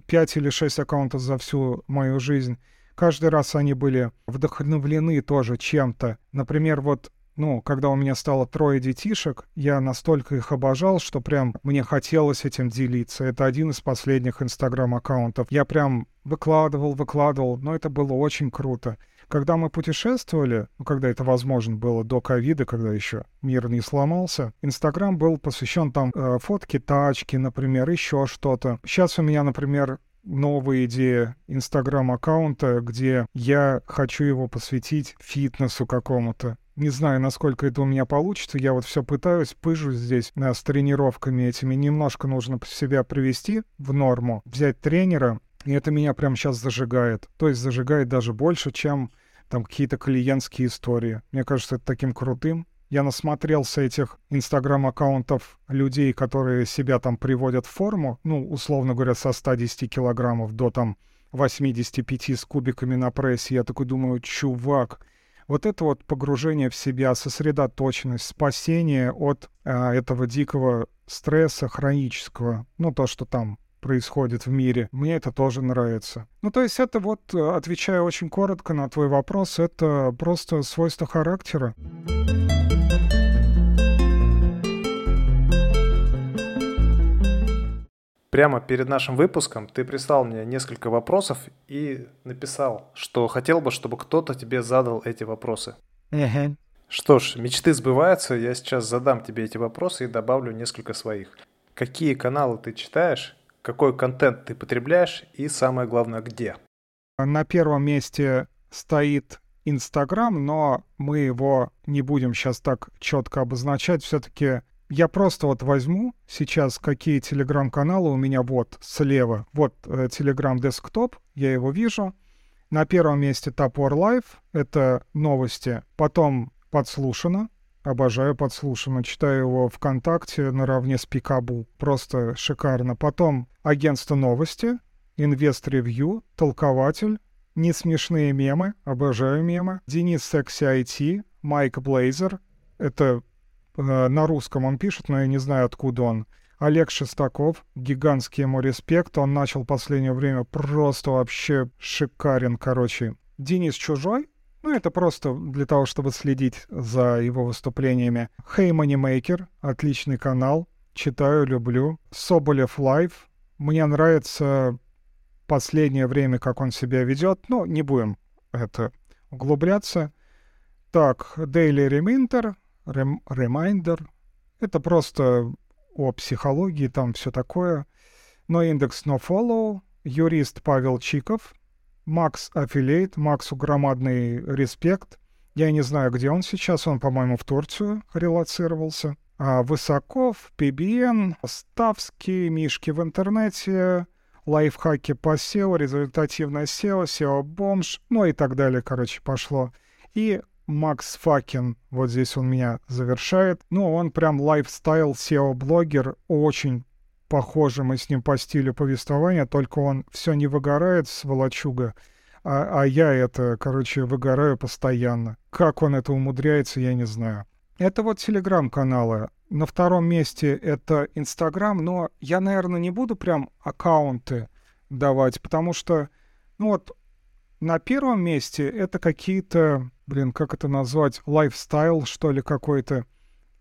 пять или шесть аккаунтов за всю мою жизнь. Каждый раз они были вдохновлены тоже чем-то. Например, вот, ну, когда у меня стало трое детишек, я настолько их обожал, что прям мне хотелось этим делиться. Это один из последних Инстаграм-аккаунтов. Я прям выкладывал, выкладывал, но это было очень круто. Когда мы путешествовали, ну, когда это возможно было до ковида, когда еще мир не сломался, Инстаграм был посвящен там э, фотке тачки, например, еще что-то. Сейчас у меня, например, новая идея Инстаграм-аккаунта, где я хочу его посвятить фитнесу какому-то. Не знаю, насколько это у меня получится. Я вот все пытаюсь, пыжу здесь э, с тренировками этими. Немножко нужно себя привести в норму, взять тренера. И это меня прямо сейчас зажигает. То есть зажигает даже больше, чем там какие-то клиентские истории. Мне кажется, это таким крутым. Я насмотрелся этих инстаграм-аккаунтов людей, которые себя там приводят в форму, ну, условно говоря, со ста десяти килограммов до там восьмидесяти пяти с кубиками на прессе. Я такой думаю, чувак, вот это вот погружение в себя, сосредоточенность, спасение от а, этого дикого стресса хронического, ну, то, что там происходит в мире. Мне это тоже нравится. Ну, то есть это вот, отвечая очень коротко на твой вопрос, это просто свойство характера. Прямо перед нашим выпуском ты прислал мне несколько вопросов и написал, что хотел бы, чтобы кто-то тебе задал эти вопросы. Uh-huh. Что ж, мечты сбываются, я сейчас задам тебе эти вопросы и добавлю несколько своих. Какие каналы ты читаешь, какой контент ты потребляешь и, самое главное, где? На первом месте стоит Инстаграм, но мы его не будем сейчас так четко обозначать, все-таки... Я просто вот возьму сейчас, какие телеграм-каналы у меня вот слева. Вот телеграм-десктоп, я его вижу. На первом месте Тапор Лайф, это новости. Потом подслушано, обожаю подслушано. Читаю его ВКонтакте наравне с Пикабу, просто шикарно. Потом Агентство Новости, Инвест Ревью, Толкователь, Несмешные мемы, обожаю мемы. Денис Секси Айти, Майк Блейзер, это... На русском он пишет, но я не знаю, откуда он. Олег Шестаков, гигантский ему респект. Он начал в последнее время просто вообще шикарен, короче. Денис Чужой. Ну, это просто для того, чтобы следить за его выступлениями. Hey Money Maker. Отличный канал. Читаю, люблю. Соболев Лайв. Мне нравится последнее время, как он себя ведет. Но не будем это углубляться. Так, Daily Reminder. Reminder. Это просто о психологии, там все такое. No Index, No Follow. Юрист Павел Чиков. Макс Affiliate. Максу громадный респект. Я не знаю, где он сейчас. Он, по-моему, в Турцию релацировался. А Высоков, пи би эн, Ставский, Мишки в интернете, лайфхаки по сео, результативное сео, сео-бомж, ну и так далее, короче, пошло. И Макс Факин, вот здесь он меня завершает. Ну, он прям лайфстайл сео-блогер, очень похожи мы с ним по стилю повествования, только он все не выгорает, сволочуга, а, а я это, короче, выгораю постоянно. Как он это умудряется, я не знаю. Это вот телеграм-каналы. На втором месте это Инстаграм, но я, наверное, не буду прям аккаунты давать, потому что, ну вот, на первом месте это какие-то, блин, как это назвать, лайфстайл, что ли, какой-то,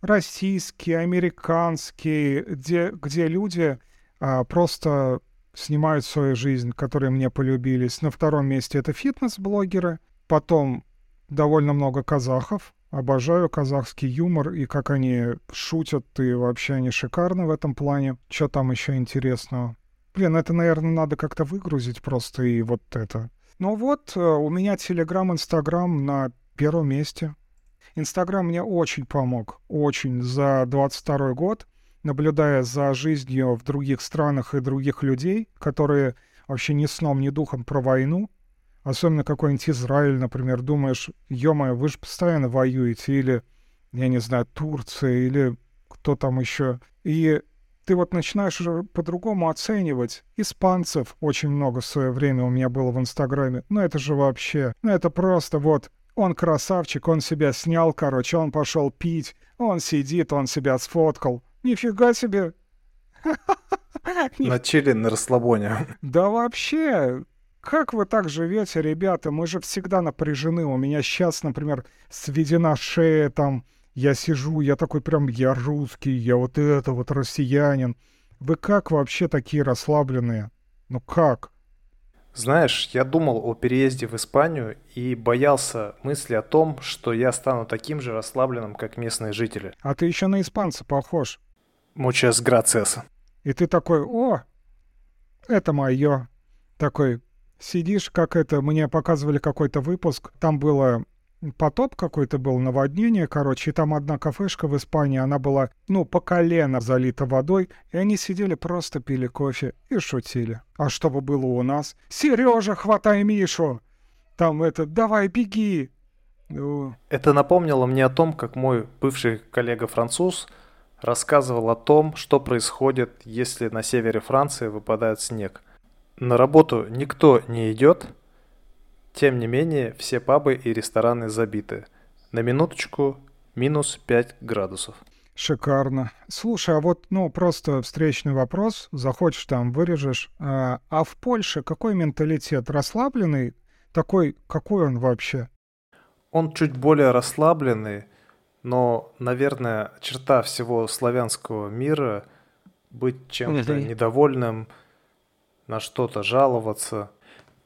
российский, американский, где, где люди а, просто снимают свою жизнь, которые мне полюбились. На втором месте это фитнес-блогеры, потом довольно много казахов, обожаю казахский юмор, и как они шутят, и вообще они шикарны в этом плане. Что там еще интересного? Блин, это, наверное, надо как-то выгрузить просто, и вот это... Ну вот, у меня Телеграм, Инстаграм на первом месте. Инстаграм мне очень помог, очень, за двадцать второй год, наблюдая за жизнью в других странах и других людей, которые вообще ни сном, ни духом про войну, особенно какой-нибудь Израиль, например, думаешь, ё-моё, вы же постоянно воюете, или, я не знаю, Турция, или кто там еще, и... Ты вот начинаешь уже по-другому оценивать. Испанцев очень много в свое время у меня было в Инстаграме. Ну это же вообще... Ну это просто вот... Он красавчик, он себя снял, короче, он пошел пить. Он сидит, он себя сфоткал. Нифига себе! На чили, на расслабоне. Да вообще... Как вы так живете, ребята? Мы же всегда напряжены. У меня сейчас, например, сведена шея там... Я сижу, я такой прям, я русский, я вот это вот россиянин. Вы как вообще такие расслабленные? Ну как? Знаешь, я думал о переезде в Испанию и боялся мысли о том, что я стану таким же расслабленным, как местные жители. А ты еще на испанца похож. Мучас грациас. И ты такой, о, это мое. Такой, сидишь, как это, мне показывали какой-то выпуск, там было... Потоп какой-то был, наводнение, короче, и там одна кафешка в Испании, она была, ну, по колено залита водой, и они сидели просто пили кофе и шутили. А что бы было у нас? «Сережа, хватай Мишу!» Там это «Давай, беги!» Это напомнило мне о том, как мой бывший коллега-француз рассказывал о том, что происходит, если на севере Франции выпадает снег. На работу никто не идет. Тем не менее, все пабы и рестораны забиты. На минуточку минус пять градусов. Шикарно. Слушай, а вот, ну, просто встречный вопрос, захочешь там, вырежешь. А, а в Польше какой менталитет? Расслабленный? Такой, какой он вообще? Он чуть более расслабленный, но, наверное, черта всего славянского мира — быть чем-то недовольным, на что-то жаловаться.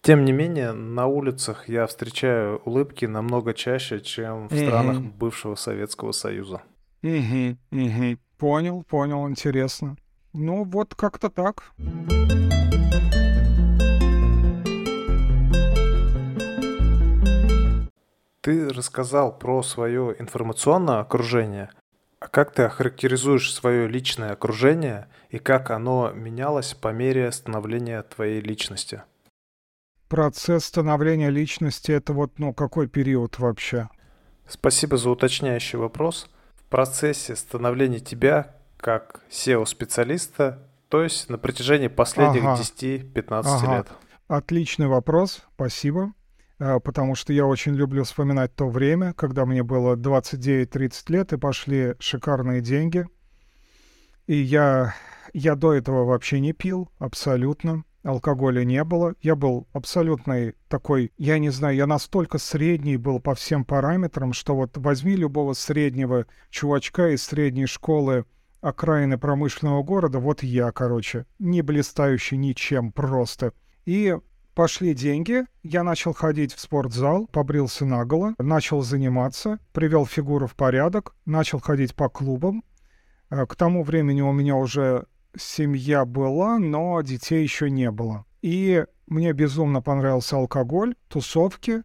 Тем не менее, на улицах я встречаю улыбки намного чаще, чем в mm-hmm. странах бывшего Советского Союза. Угу, угу. Понял, понял, интересно. Ну, вот как-то так. Ты рассказал про свое информационное окружение. А как ты охарактеризуешь свое личное окружение и как оно менялось по мере становления твоей личности? Процесс становления личности — это вот, ну, какой период вообще? Спасибо за уточняющий вопрос. В процессе становления тебя как сео-специалиста, то есть на протяжении последних ага. десять-пятнадцать ага. лет? Отличный вопрос, спасибо, потому что я очень люблю вспоминать то время, когда мне было двадцать девять тридцать лет, и пошли шикарные деньги. И я, я до этого вообще не пил, абсолютно, алкоголя не было. Я был абсолютный такой, я не знаю, я настолько средний был по всем параметрам, что вот возьми любого среднего чувачка из средней школы окраины промышленного города, вот я, короче, не блистающий ничем просто. И пошли деньги, я начал ходить в спортзал, побрился наголо, начал заниматься, привел фигуру в порядок, начал ходить по клубам. К тому времени у меня уже семья была, но детей еще не было. И мне безумно понравился алкоголь, тусовки.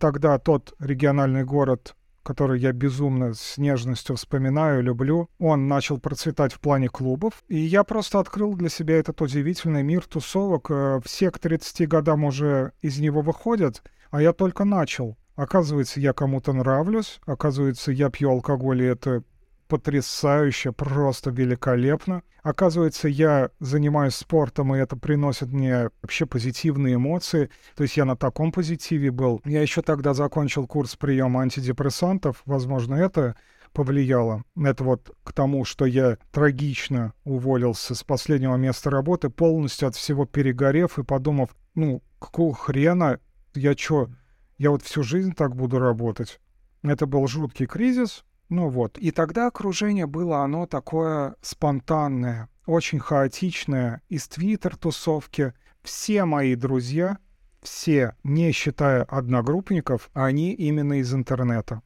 Тогда тот региональный город, который я безумно с нежностью вспоминаю, люблю, он начал процветать в плане клубов. И я просто открыл для себя этот удивительный мир тусовок. Все к тридцати годам уже из него выходят, а я только начал. Оказывается, я кому-то нравлюсь, оказывается, я пью алкоголь, и это потрясающе, просто великолепно. Оказывается, я занимаюсь спортом, и это приносит мне вообще позитивные эмоции. То есть я на таком позитиве был. Я еще тогда закончил курс приема антидепрессантов. Возможно, это повлияло. Это вот к тому, что я трагично уволился с последнего места работы, полностью от всего перегорев и подумав, ну, какого хрена, я чё, я вот всю жизнь так буду работать. Это был жуткий кризис. Ну вот. И тогда окружение было, оно такое спонтанное, очень хаотичное. Из твиттер-тусовки все мои друзья, все, не считая одногруппников, они именно из интернета.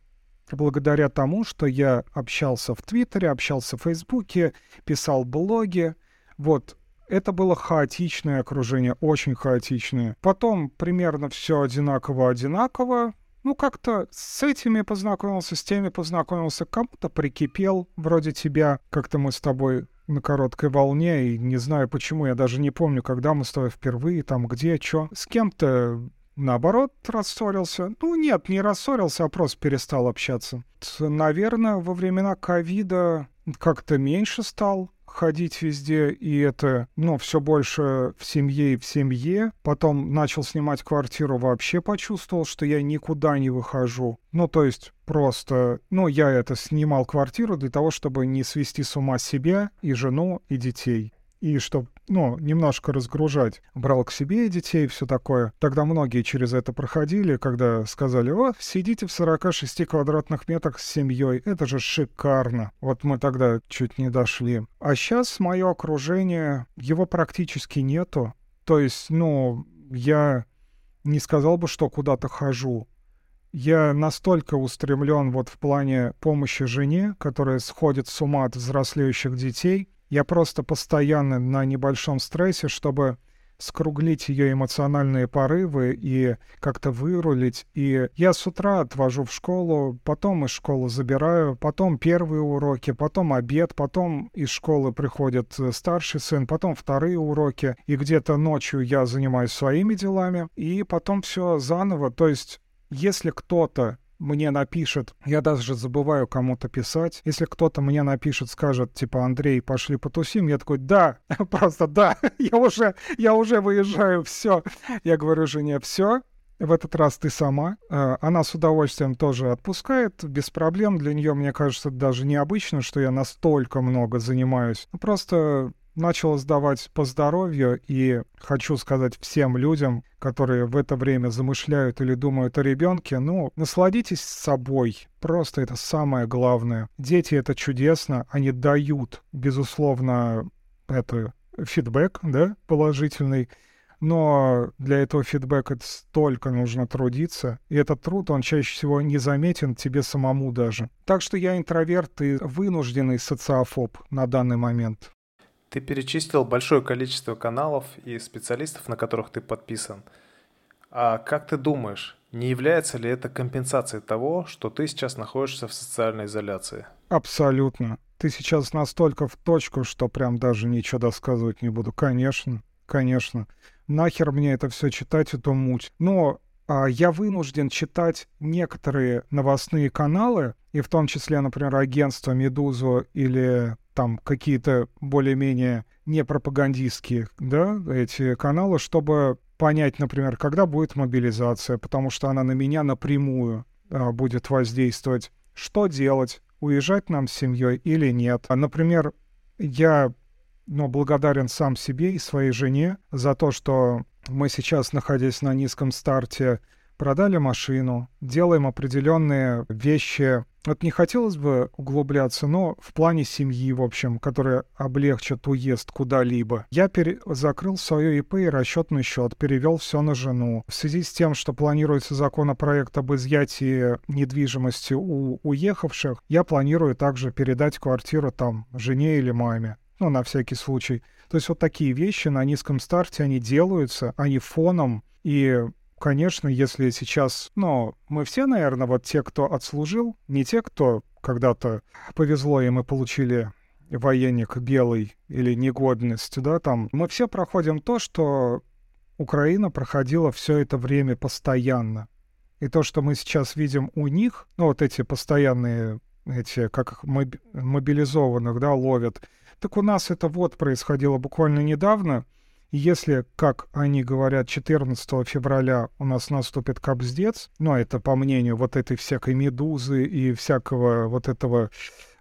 Благодаря тому, что я общался в твиттере, общался в фейсбуке, писал блоги, вот. Это было хаотичное окружение, очень хаотичное. Потом примерно все одинаково-одинаково. Ну, как-то с этими познакомился, с теми познакомился, кому-то прикипел, вроде тебя. Как-то мы с тобой на короткой волне, и не знаю почему, я даже не помню, когда мы с тобой впервые, там, где, чё. С кем-то, наоборот, рассорился. Ну, нет, не рассорился, а просто перестал общаться. Наверное, во времена ковида как-то меньше стал ходить везде, и это, ну, все больше в семье и в семье. Потом начал снимать квартиру, вообще почувствовал, что я никуда не выхожу. Ну, то есть просто, ну, я это снимал квартиру для того, чтобы не свести с ума себя и жену, и детей. И чтобы, ну, немножко разгружать. Брал к себе и детей, все такое. Тогда многие через это проходили, когда сказали: «О, сидите в сорока шести квадратных метрах с семьей, это же шикарно». Вот мы тогда чуть не дошли. А сейчас мое окружение, его практически нету. То есть, ну, я не сказал бы, что куда-то хожу. Я настолько устремлен вот в плане помощи жене, которая сходит с ума от взрослеющих детей. Я просто постоянно на небольшом стрессе, чтобы скруглить ее эмоциональные порывы и как-то вырулить. И я с утра отвожу в школу, потом из школы забираю, потом первые уроки, потом обед, потом из школы приходит старший сын, потом вторые уроки. И где-то ночью я занимаюсь своими делами, и потом все заново. То есть, если кто-то мне напишет, я даже забываю кому-то писать, если кто-то мне напишет, скажет, типа, Андрей, пошли потусим, я такой, да, просто да, я уже, я уже выезжаю, все. Я говорю жене, все, В этот раз ты сама. Она с удовольствием тоже отпускает, без проблем. Для нее, мне кажется, даже необычно, что я настолько много занимаюсь. Просто начала сдавать по здоровью, и хочу сказать всем людям, которые в это время замышляют или думают о ребенке, ну, насладитесь собой. Просто это самое главное. Дети — это чудесно, они дают, безусловно, это фидбэк, да, положительный. Но для этого фидбэка столько нужно трудиться, и этот труд, он чаще всего незаметен тебе самому даже. Так что я интроверт и вынужденный социофоб на данный момент. Ты перечислил большое количество каналов и специалистов, на которых ты подписан. А как ты думаешь, не является ли это компенсацией того, что ты сейчас находишься в социальной изоляции? Абсолютно. Ты сейчас настолько в точку, что прям даже ничего досказывать не буду. Конечно, конечно. Нахер мне это все читать, эту муть. Но а, я вынужден читать некоторые новостные каналы, и в том числе, например, агентство «Медузу» или там какие-то более-менее непропагандистские, да, эти каналы, чтобы понять, например, когда будет мобилизация, потому что она на меня напрямую а, будет воздействовать. Что делать? Уезжать нам с семьей или нет? А, например, я... но благодарен сам себе и своей жене за то, что мы сейчас, находясь на низком старте, продали машину, делаем определенные вещи. Вот не хотелось бы углубляться, но в плане семьи, в общем, которая облегчит уезд куда-либо. Я пере... закрыл свое ИП и расчетный счет, перевел все на жену. В связи с тем, что планируется законопроект об изъятии недвижимости у уехавших, я планирую также передать квартиру там жене или маме. Ну, на всякий случай. То есть вот такие вещи на низком старте, они делаются, они фоном. И, конечно, если сейчас... Ну, мы все, наверное, вот те, кто отслужил, не те, кто когда-то повезло, и мы получили военник белый или негодность, да, там. Мы все проходим то, что Украина проходила все это время постоянно. И то, что мы сейчас видим у них, ну, вот эти постоянные, эти, как мобилизованных, да, ловят... Так у нас это вот происходило буквально недавно. Если, как они говорят, четырнадцатого февраля у нас наступит капздец, ну, это по мнению вот этой всякой «Медузы» и всякого вот этого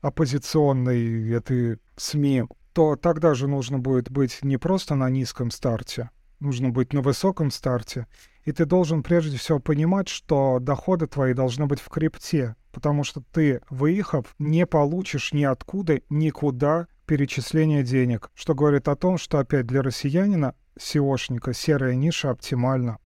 оппозиционной этой СМИ, то тогда же нужно будет быть не просто на низком старте, нужно быть на высоком старте. И ты должен прежде всего понимать, что доходы твои должны быть в крипте, потому что ты, выехав, не получишь ниоткуда, никуда перечисление денег, что говорит о том, что опять для россиянина, сеошника, серая ниша оптимальна.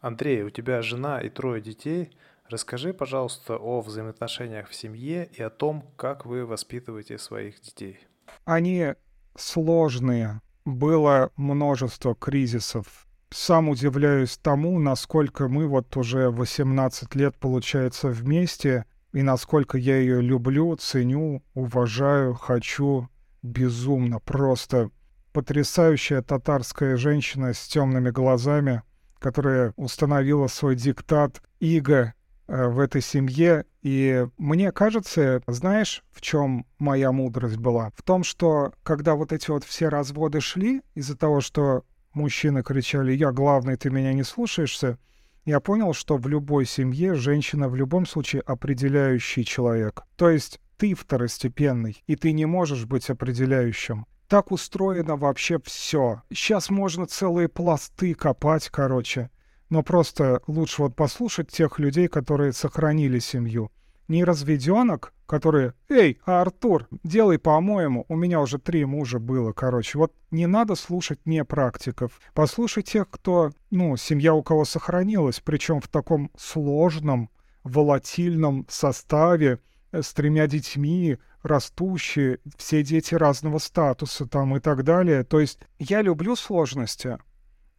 Андрей, у тебя жена и трое детей. Расскажи, пожалуйста, о взаимоотношениях в семье и о том, как вы воспитываете своих детей. Они сложные. Было множество кризисов. Сам удивляюсь тому, насколько мы вот уже восемнадцать лет, получается, вместе, и насколько я ее люблю, ценю, уважаю, хочу безумно. Просто потрясающая татарская женщина с темными глазами, которая установила свой диктат, иго в этой семье. И мне кажется, знаешь, в чем моя мудрость была? В том, что когда вот эти вот все разводы шли из-за того, что мужчины кричали: «Я главный, ты меня не слушаешься», я понял, что в любой семье женщина в любом случае определяющий человек. То есть ты второстепенный, и ты не можешь быть определяющим. Так устроено вообще все. Сейчас можно целые пласты копать, короче. Но просто лучше вот послушать тех людей, которые сохранили семью. Не разведенок, которые: «Эй, Артур, делай по-моему, у меня уже три мужа было», короче. Вот не надо слушать не практиков. Послушай тех, кто, ну, семья у кого сохранилась, причем в таком сложном, волатильном составе, с тремя детьми, растущие, все дети разного статуса там и так далее. То есть я люблю сложности.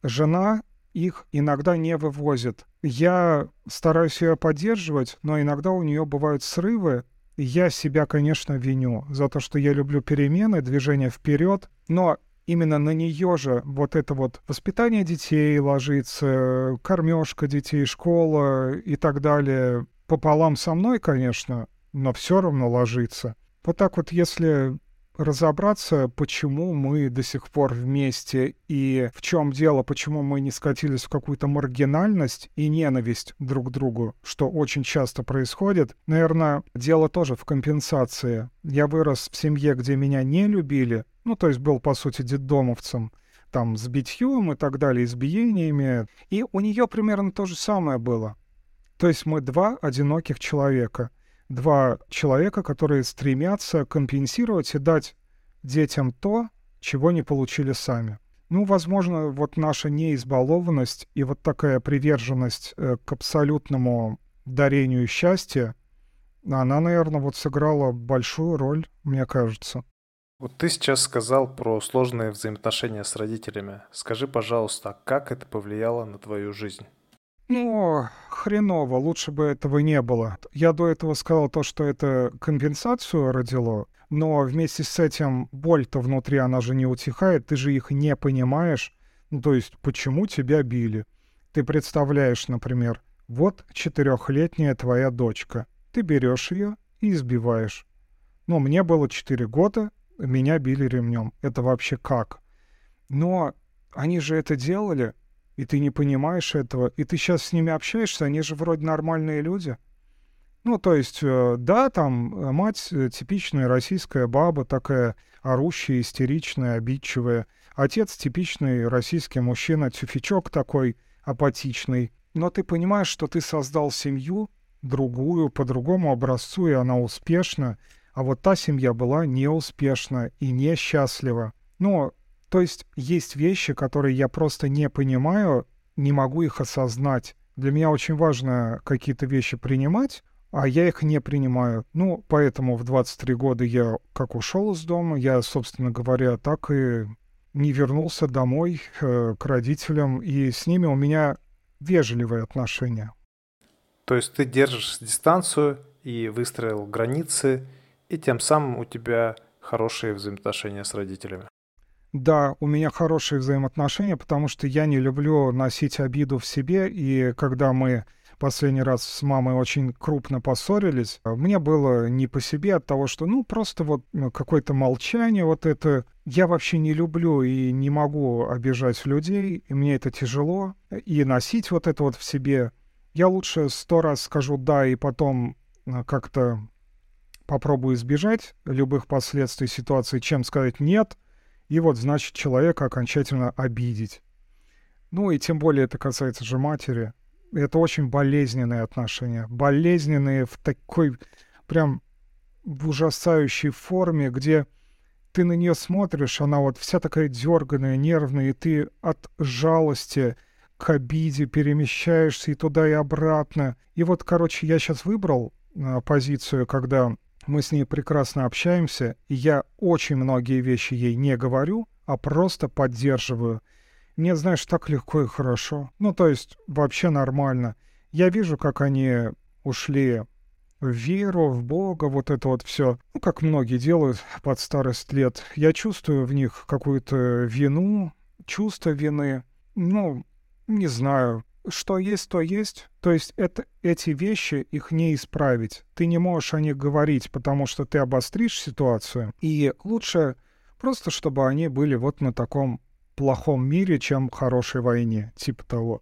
Жена их иногда не вывозит. Я стараюсь ее поддерживать, но иногда у нее бывают срывы. Я себя, конечно, виню за то, что я люблю перемены, движение вперед, но именно на нее же вот это вот воспитание детей ложится, кормежка детей, школа и так далее. Пополам со мной, конечно, но все равно ложится. Вот так вот, если разобраться, почему мы до сих пор вместе и в чем дело, почему мы не скатились в какую-то маргинальность и ненависть друг к другу, что очень часто происходит. Наверное, дело тоже в компенсации. Я вырос в семье, где меня не любили, ну, то есть был, по сути, детдомовцем, там, с битьем и так далее, избиениями. И у нее примерно то же самое было. То есть мы два одиноких человека. Два человека, которые стремятся компенсировать и дать детям то, чего не получили сами. Ну, возможно, вот наша неизбалованность и вот такая приверженность э, к абсолютному дарению счастья, она, наверное, вот сыграла большую роль, мне кажется. Вот ты сейчас сказал про сложные взаимоотношения с родителями. Скажи, пожалуйста, как это повлияло на твою жизнь? Ну, хреново, лучше бы этого не было. Я до этого сказал то, что это компенсацию родило, но вместе с этим боль-то внутри, она же не утихает, ты же их не понимаешь. Ну, то есть, почему тебя били? Ты представляешь, например, вот четырехлетняя твоя дочка. Ты берешь ее и избиваешь. Ну, мне было четыре года, меня били ремнем. Это вообще как? Но они же это делали, и ты не понимаешь этого, и ты сейчас с ними общаешься, они же вроде нормальные люди. Ну, то есть, да, там мать типичная российская баба, такая орущая, истеричная, обидчивая. Отец типичный российский мужчина, тюфячок такой апатичный. Но ты понимаешь, что ты создал семью другую, по другому образцу, и она успешна. А вот та семья была неуспешна и несчастлива. Но то есть есть вещи, которые я просто не понимаю, не могу их осознать. Для меня очень важно какие-то вещи принимать, а я их не принимаю. Ну, поэтому в двадцать три года я как ушел из дома, я, собственно говоря, так и не вернулся домой э, к родителям, и с ними у меня вежливые отношения. То есть ты держишь дистанцию и выстроил границы, и тем самым у тебя хорошие взаимоотношения с родителями. Да, у меня хорошие взаимоотношения, потому что я не люблю носить обиду в себе, и когда мы последний раз с мамой очень крупно поссорились, мне было не по себе от того, что, ну, просто вот какое-то молчание, вот это я вообще не люблю и не могу обижать людей, и мне это тяжело, и носить вот это вот в себе. Я лучше сто раз скажу «да», и потом как-то попробую избежать любых последствий ситуации, чем сказать «нет», и вот, значит, человека окончательно обидеть. Ну и тем более это касается же матери. Это очень болезненные отношения. Болезненные в такой прям ужасающей форме, где ты на нее смотришь, она вот вся такая дерганая, нервная, и ты от жалости к обиде перемещаешься и туда, и обратно. И вот, короче, я сейчас выбрал э, позицию, когда... Мы с ней прекрасно общаемся, и я очень многие вещи ей не говорю, а просто поддерживаю. Мне, знаешь, так легко и хорошо. Ну, то есть, вообще нормально. Я вижу, как они ушли в веру, в Бога, вот это вот все. Ну, как многие делают под старость лет. Я чувствую в них какую-то вину, чувство вины. Ну, не знаю. Что есть, то есть. То есть это, эти вещи, их не исправить. Ты не можешь о них говорить, потому что ты обостришь ситуацию. И лучше просто, чтобы они были вот на таком плохом мире, чем хорошей войне, типа того.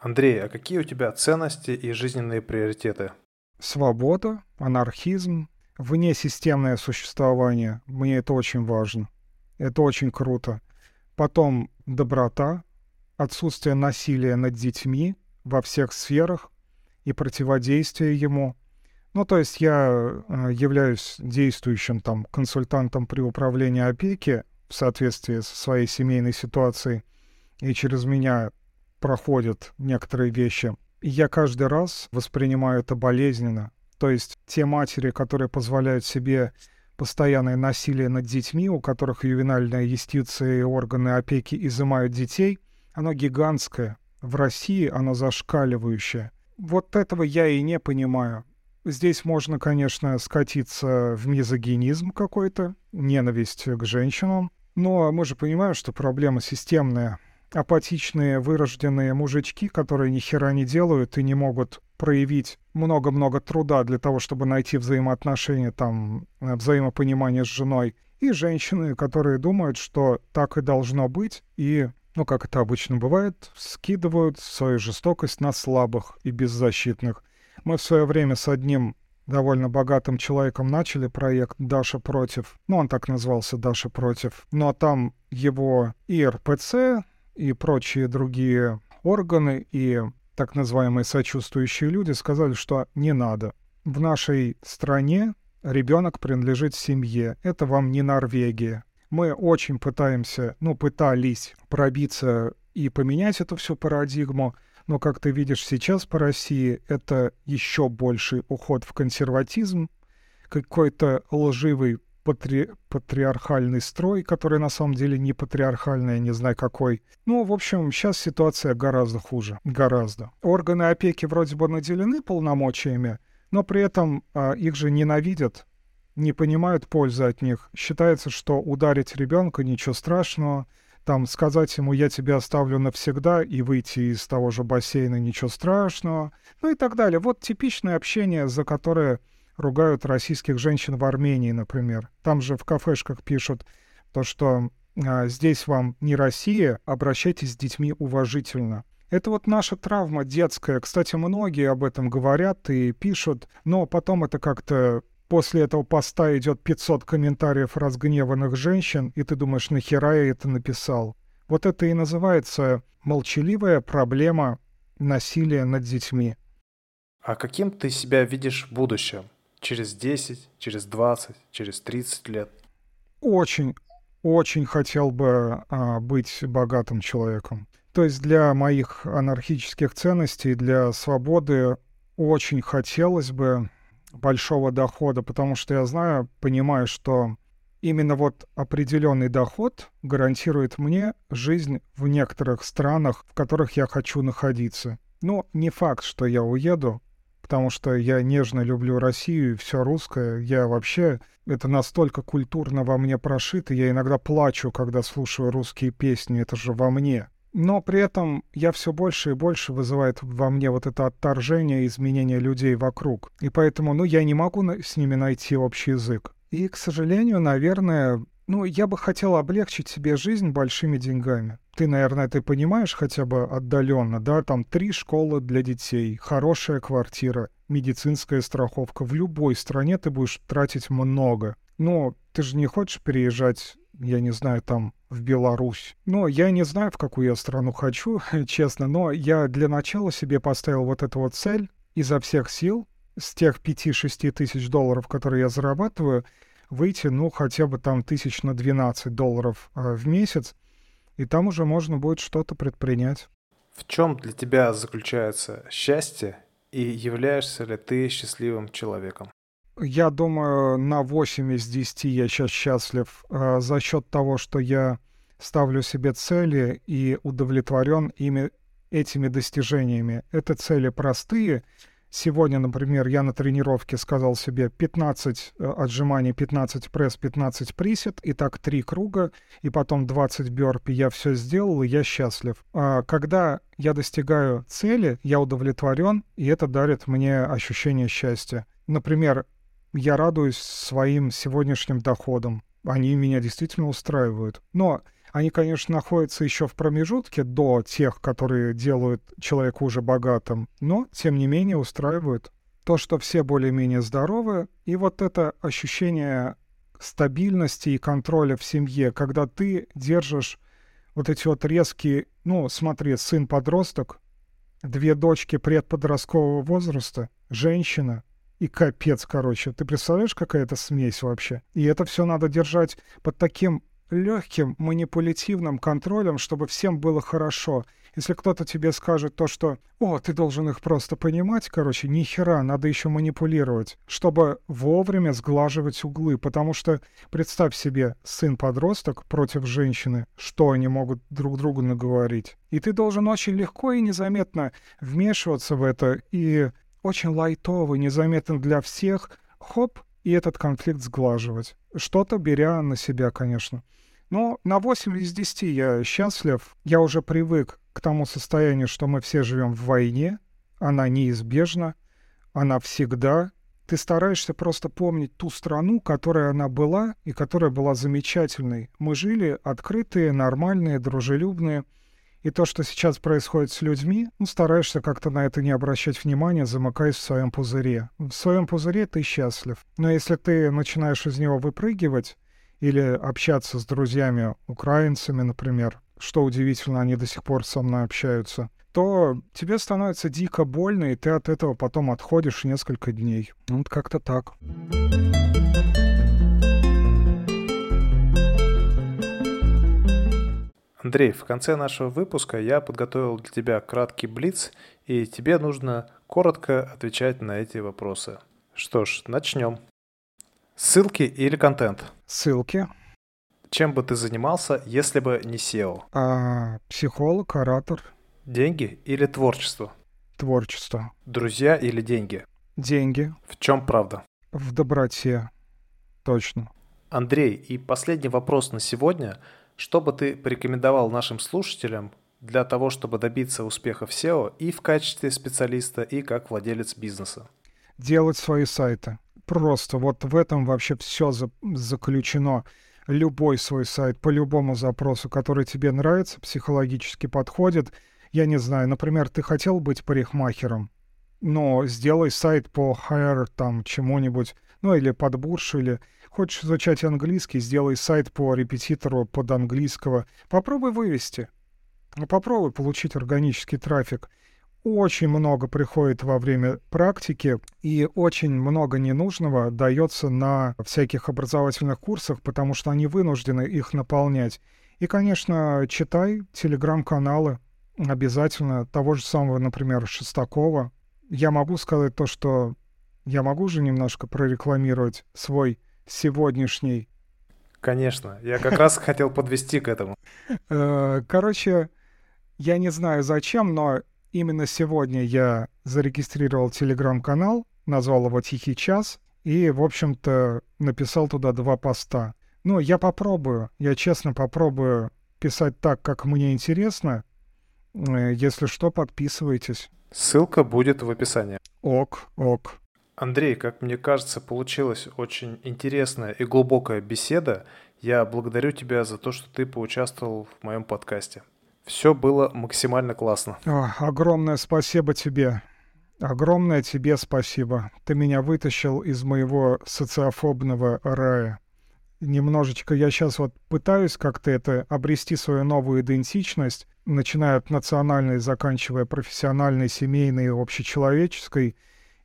Андрей, а какие у тебя ценности и жизненные приоритеты? Свобода, анархизм. Внесистемное существование. Мне это очень важно. Это очень круто. Потом доброта, отсутствие насилия над детьми во всех сферах и противодействие ему. Ну, то есть я являюсь действующим там консультантом при управлении опеки в соответствии со своей семейной ситуацией, и через меня проходят некоторые вещи. И я каждый раз воспринимаю это болезненно. То есть те матери, которые позволяют себе постоянное насилие над детьми, у которых ювенальная юстиция и органы опеки изымают детей, оно гигантское. В России оно зашкаливающее. Вот этого я и не понимаю. Здесь можно, конечно, скатиться в мизогинизм какой-то, ненависть к женщинам. Но мы же понимаем, что проблема системная. Апатичные, вырожденные мужички, которые ни хера не делают и не могут проявить много-много труда для того, чтобы найти взаимоотношения, там, взаимопонимание с женой. И женщины, которые думают, что так и должно быть, и, ну, как это обычно бывает, скидывают свою жестокость на слабых и беззащитных. Мы в свое время с одним довольно богатым человеком начали проект «Даша против». Ну, он так назвался «Даша против». Но там его и эр пэ цэ, и прочие другие органы, и так называемые сочувствующие люди сказали, что не надо. В нашей стране ребенок принадлежит семье. Это вам не Норвегия. Мы очень пытаемся, ну, пытались пробиться и поменять эту всю парадигму. Но, как ты видишь сейчас по России, это еще больший уход в консерватизм, какой-то лживый патри... патриархальный строй, который на самом деле не патриархальный, я не знаю какой. Ну, в общем, сейчас ситуация гораздо хуже. Гораздо. Органы опеки вроде бы наделены полномочиями, но при этом а, их же ненавидят, не понимают пользы от них. Считается, что ударить ребенка ничего страшного. Там сказать ему «я тебя оставлю навсегда» и выйти из того же бассейна «ничего страшного», ну и так далее. Вот типичное общение, за которое ругают российских женщин в Армении, например. Там же в кафешках пишут то, что а, «здесь вам не Россия, обращайтесь с детьми уважительно». Это вот наша травма детская. Кстати, многие об этом говорят и пишут, но потом это как-то... После этого поста идет пятьсот комментариев разгневанных женщин, и ты думаешь, нахера я это написал? Вот это и называется молчаливая проблема насилия над детьми. А каким ты себя видишь в будущем? Через десять, через двадцать, через тридцать лет? Очень, очень хотел бы а, быть богатым человеком. То есть для моих анархических ценностей, для свободы очень хотелось бы большого дохода, потому что я знаю, понимаю, что именно вот определенный доход гарантирует мне жизнь в некоторых странах, в которых я хочу находиться. Но не факт, что я уеду, потому что я нежно люблю Россию и все русское. Я вообще... Это настолько культурно во мне прошито, я иногда плачу, когда слушаю русские песни, это же во мне. Но при этом я все больше и больше вызывает во мне вот это отторжение и изменение людей вокруг. И поэтому, ну, я не могу на- с ними найти общий язык. И, к сожалению, наверное, ну, я бы хотел облегчить себе жизнь большими деньгами. Ты, наверное, это понимаешь хотя бы отдаленно, да? Там три школы для детей, хорошая квартира, медицинская страховка. В любой стране ты будешь тратить много. Но ты же не хочешь переезжать, я не знаю, там, в Беларусь. Но я не знаю, в какую я страну хочу, честно, но я для начала себе поставил вот эту вот цель изо всех сил, с тех пяти-шести тысяч долларов, которые я зарабатываю, выйти, ну, хотя бы там тысяч на двенадцать долларов э, в месяц, и там уже можно будет что-то предпринять. В чем для тебя заключается счастье, и являешься ли ты счастливым человеком? Я думаю, на восемь из десяти я сейчас счастлив э, за счет того, что я ставлю себе цели и удовлетворен ими, этими достижениями. Это цели простые. Сегодня, например, я на тренировке сказал себе пятнадцать э, отжиманий, пятнадцать пресс, пятнадцать присед, и так три круга, и потом двадцать бёрпи. Я все сделал, и я счастлив. А когда я достигаю цели, я удовлетворен, и это дарит мне ощущение счастья. Например, я радуюсь своим сегодняшним доходам. Они меня действительно устраивают. Но они, конечно, находятся еще в промежутке до тех, которые делают человека уже богатым. Но, тем не менее, устраивают то, что все более-менее здоровы. И вот это ощущение стабильности и контроля в семье, когда ты держишь вот эти вот резкие... Ну, смотри, сын-подросток, две дочки предподросткового возраста, женщина. И капец, короче, ты представляешь, какая это смесь вообще? И это все надо держать под таким легким манипулятивным контролем, чтобы всем было хорошо. Если кто-то тебе скажет то, что «О, ты должен их просто понимать», короче, нихера, надо еще манипулировать, чтобы вовремя сглаживать углы. Потому что представь себе сын-подросток против женщины, что они могут друг другу наговорить. И ты должен очень легко и незаметно вмешиваться в это и... очень лайтовый, незаметен для всех, хоп, и этот конфликт сглаживать. Что-то беря на себя, конечно. Но на восемь из десяти я счастлив. Я уже привык к тому состоянию, что мы все живем в войне, она неизбежна, она всегда. Ты стараешься просто помнить ту страну, которая она была и которая была замечательной. Мы жили открытые, нормальные, дружелюбные. И то, что сейчас происходит с людьми, ну, стараешься как-то на это не обращать внимания, замыкаясь в своем пузыре. В своем пузыре ты счастлив. Но если ты начинаешь из него выпрыгивать или общаться с друзьями, украинцами, например, что удивительно, они до сих пор со мной общаются, то тебе становится дико больно, и ты от этого потом отходишь несколько дней. Вот как-то так. Андрей, в конце нашего выпуска я подготовил для тебя краткий блиц, и тебе нужно коротко отвечать на эти вопросы. Что ж, начнем. Ссылки или контент? Ссылки. Чем бы ты занимался, если бы не сео? А, психолог, оратор. Деньги или творчество? Творчество. Друзья или деньги? Деньги. В чем правда? В доброте. Точно. Андрей, и последний вопрос на сегодня. Что бы ты порекомендовал нашим слушателям для того, чтобы добиться успеха в сео и в качестве специалиста, и как владелец бизнеса? Делать свои сайты. Просто вот в этом вообще все за- заключено. Любой свой сайт по любому запросу, который тебе нравится, психологически подходит. Я не знаю, например, ты хотел быть парикмахером, но сделай сайт по hair там чему-нибудь, ну или под бурш, или хочешь изучать английский, сделай сайт по репетитору под английского. Попробуй вывести, попробуй получить органический трафик. Очень много приходит во время практики, и очень много ненужного дается на всяких образовательных курсах, потому что они вынуждены их наполнять. И, конечно, читай телеграм-каналы. Обязательно того же самого, например, Шестакова. Я могу сказать то, что я могу же немножко прорекламировать свой сегодняшний... Конечно, я как раз хотел подвести к этому. Короче, я не знаю зачем, но именно сегодня я зарегистрировал телеграм-канал, назвал его «Тихий час» и, в общем-то, написал туда два поста. Ну, я попробую, я честно попробую писать так, как мне интересно. Если что, подписывайтесь. Ссылка будет в описании. Ок, ок. Андрей, как мне кажется, получилась очень интересная и глубокая беседа. Я благодарю тебя за то, что ты поучаствовал в моем подкасте. Все было максимально классно. О, огромное спасибо тебе. Огромное тебе спасибо. Ты меня вытащил из моего социофобного рая. Немножечко я сейчас вот пытаюсь как-то это обрести свою новую идентичность, начиная от национальной, заканчивая профессиональной, семейной и общечеловеческой.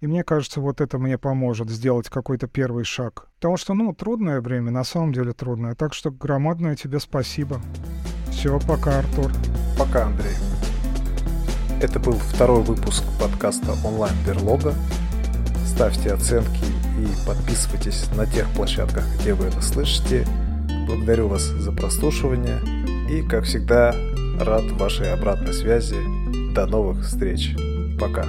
И мне кажется, вот это мне поможет сделать какой-то первый шаг. Потому что, ну, трудное время, на самом деле трудное. Так что громадное тебе спасибо. Все, пока, Артур. Пока, Андрей. Это был второй выпуск подкаста «Онлайн-берлога». Ставьте оценки и подписывайтесь на тех площадках, где вы это слышите. Благодарю вас за прослушивание и, как всегда, рад вашей обратной связи. До новых встреч. Пока.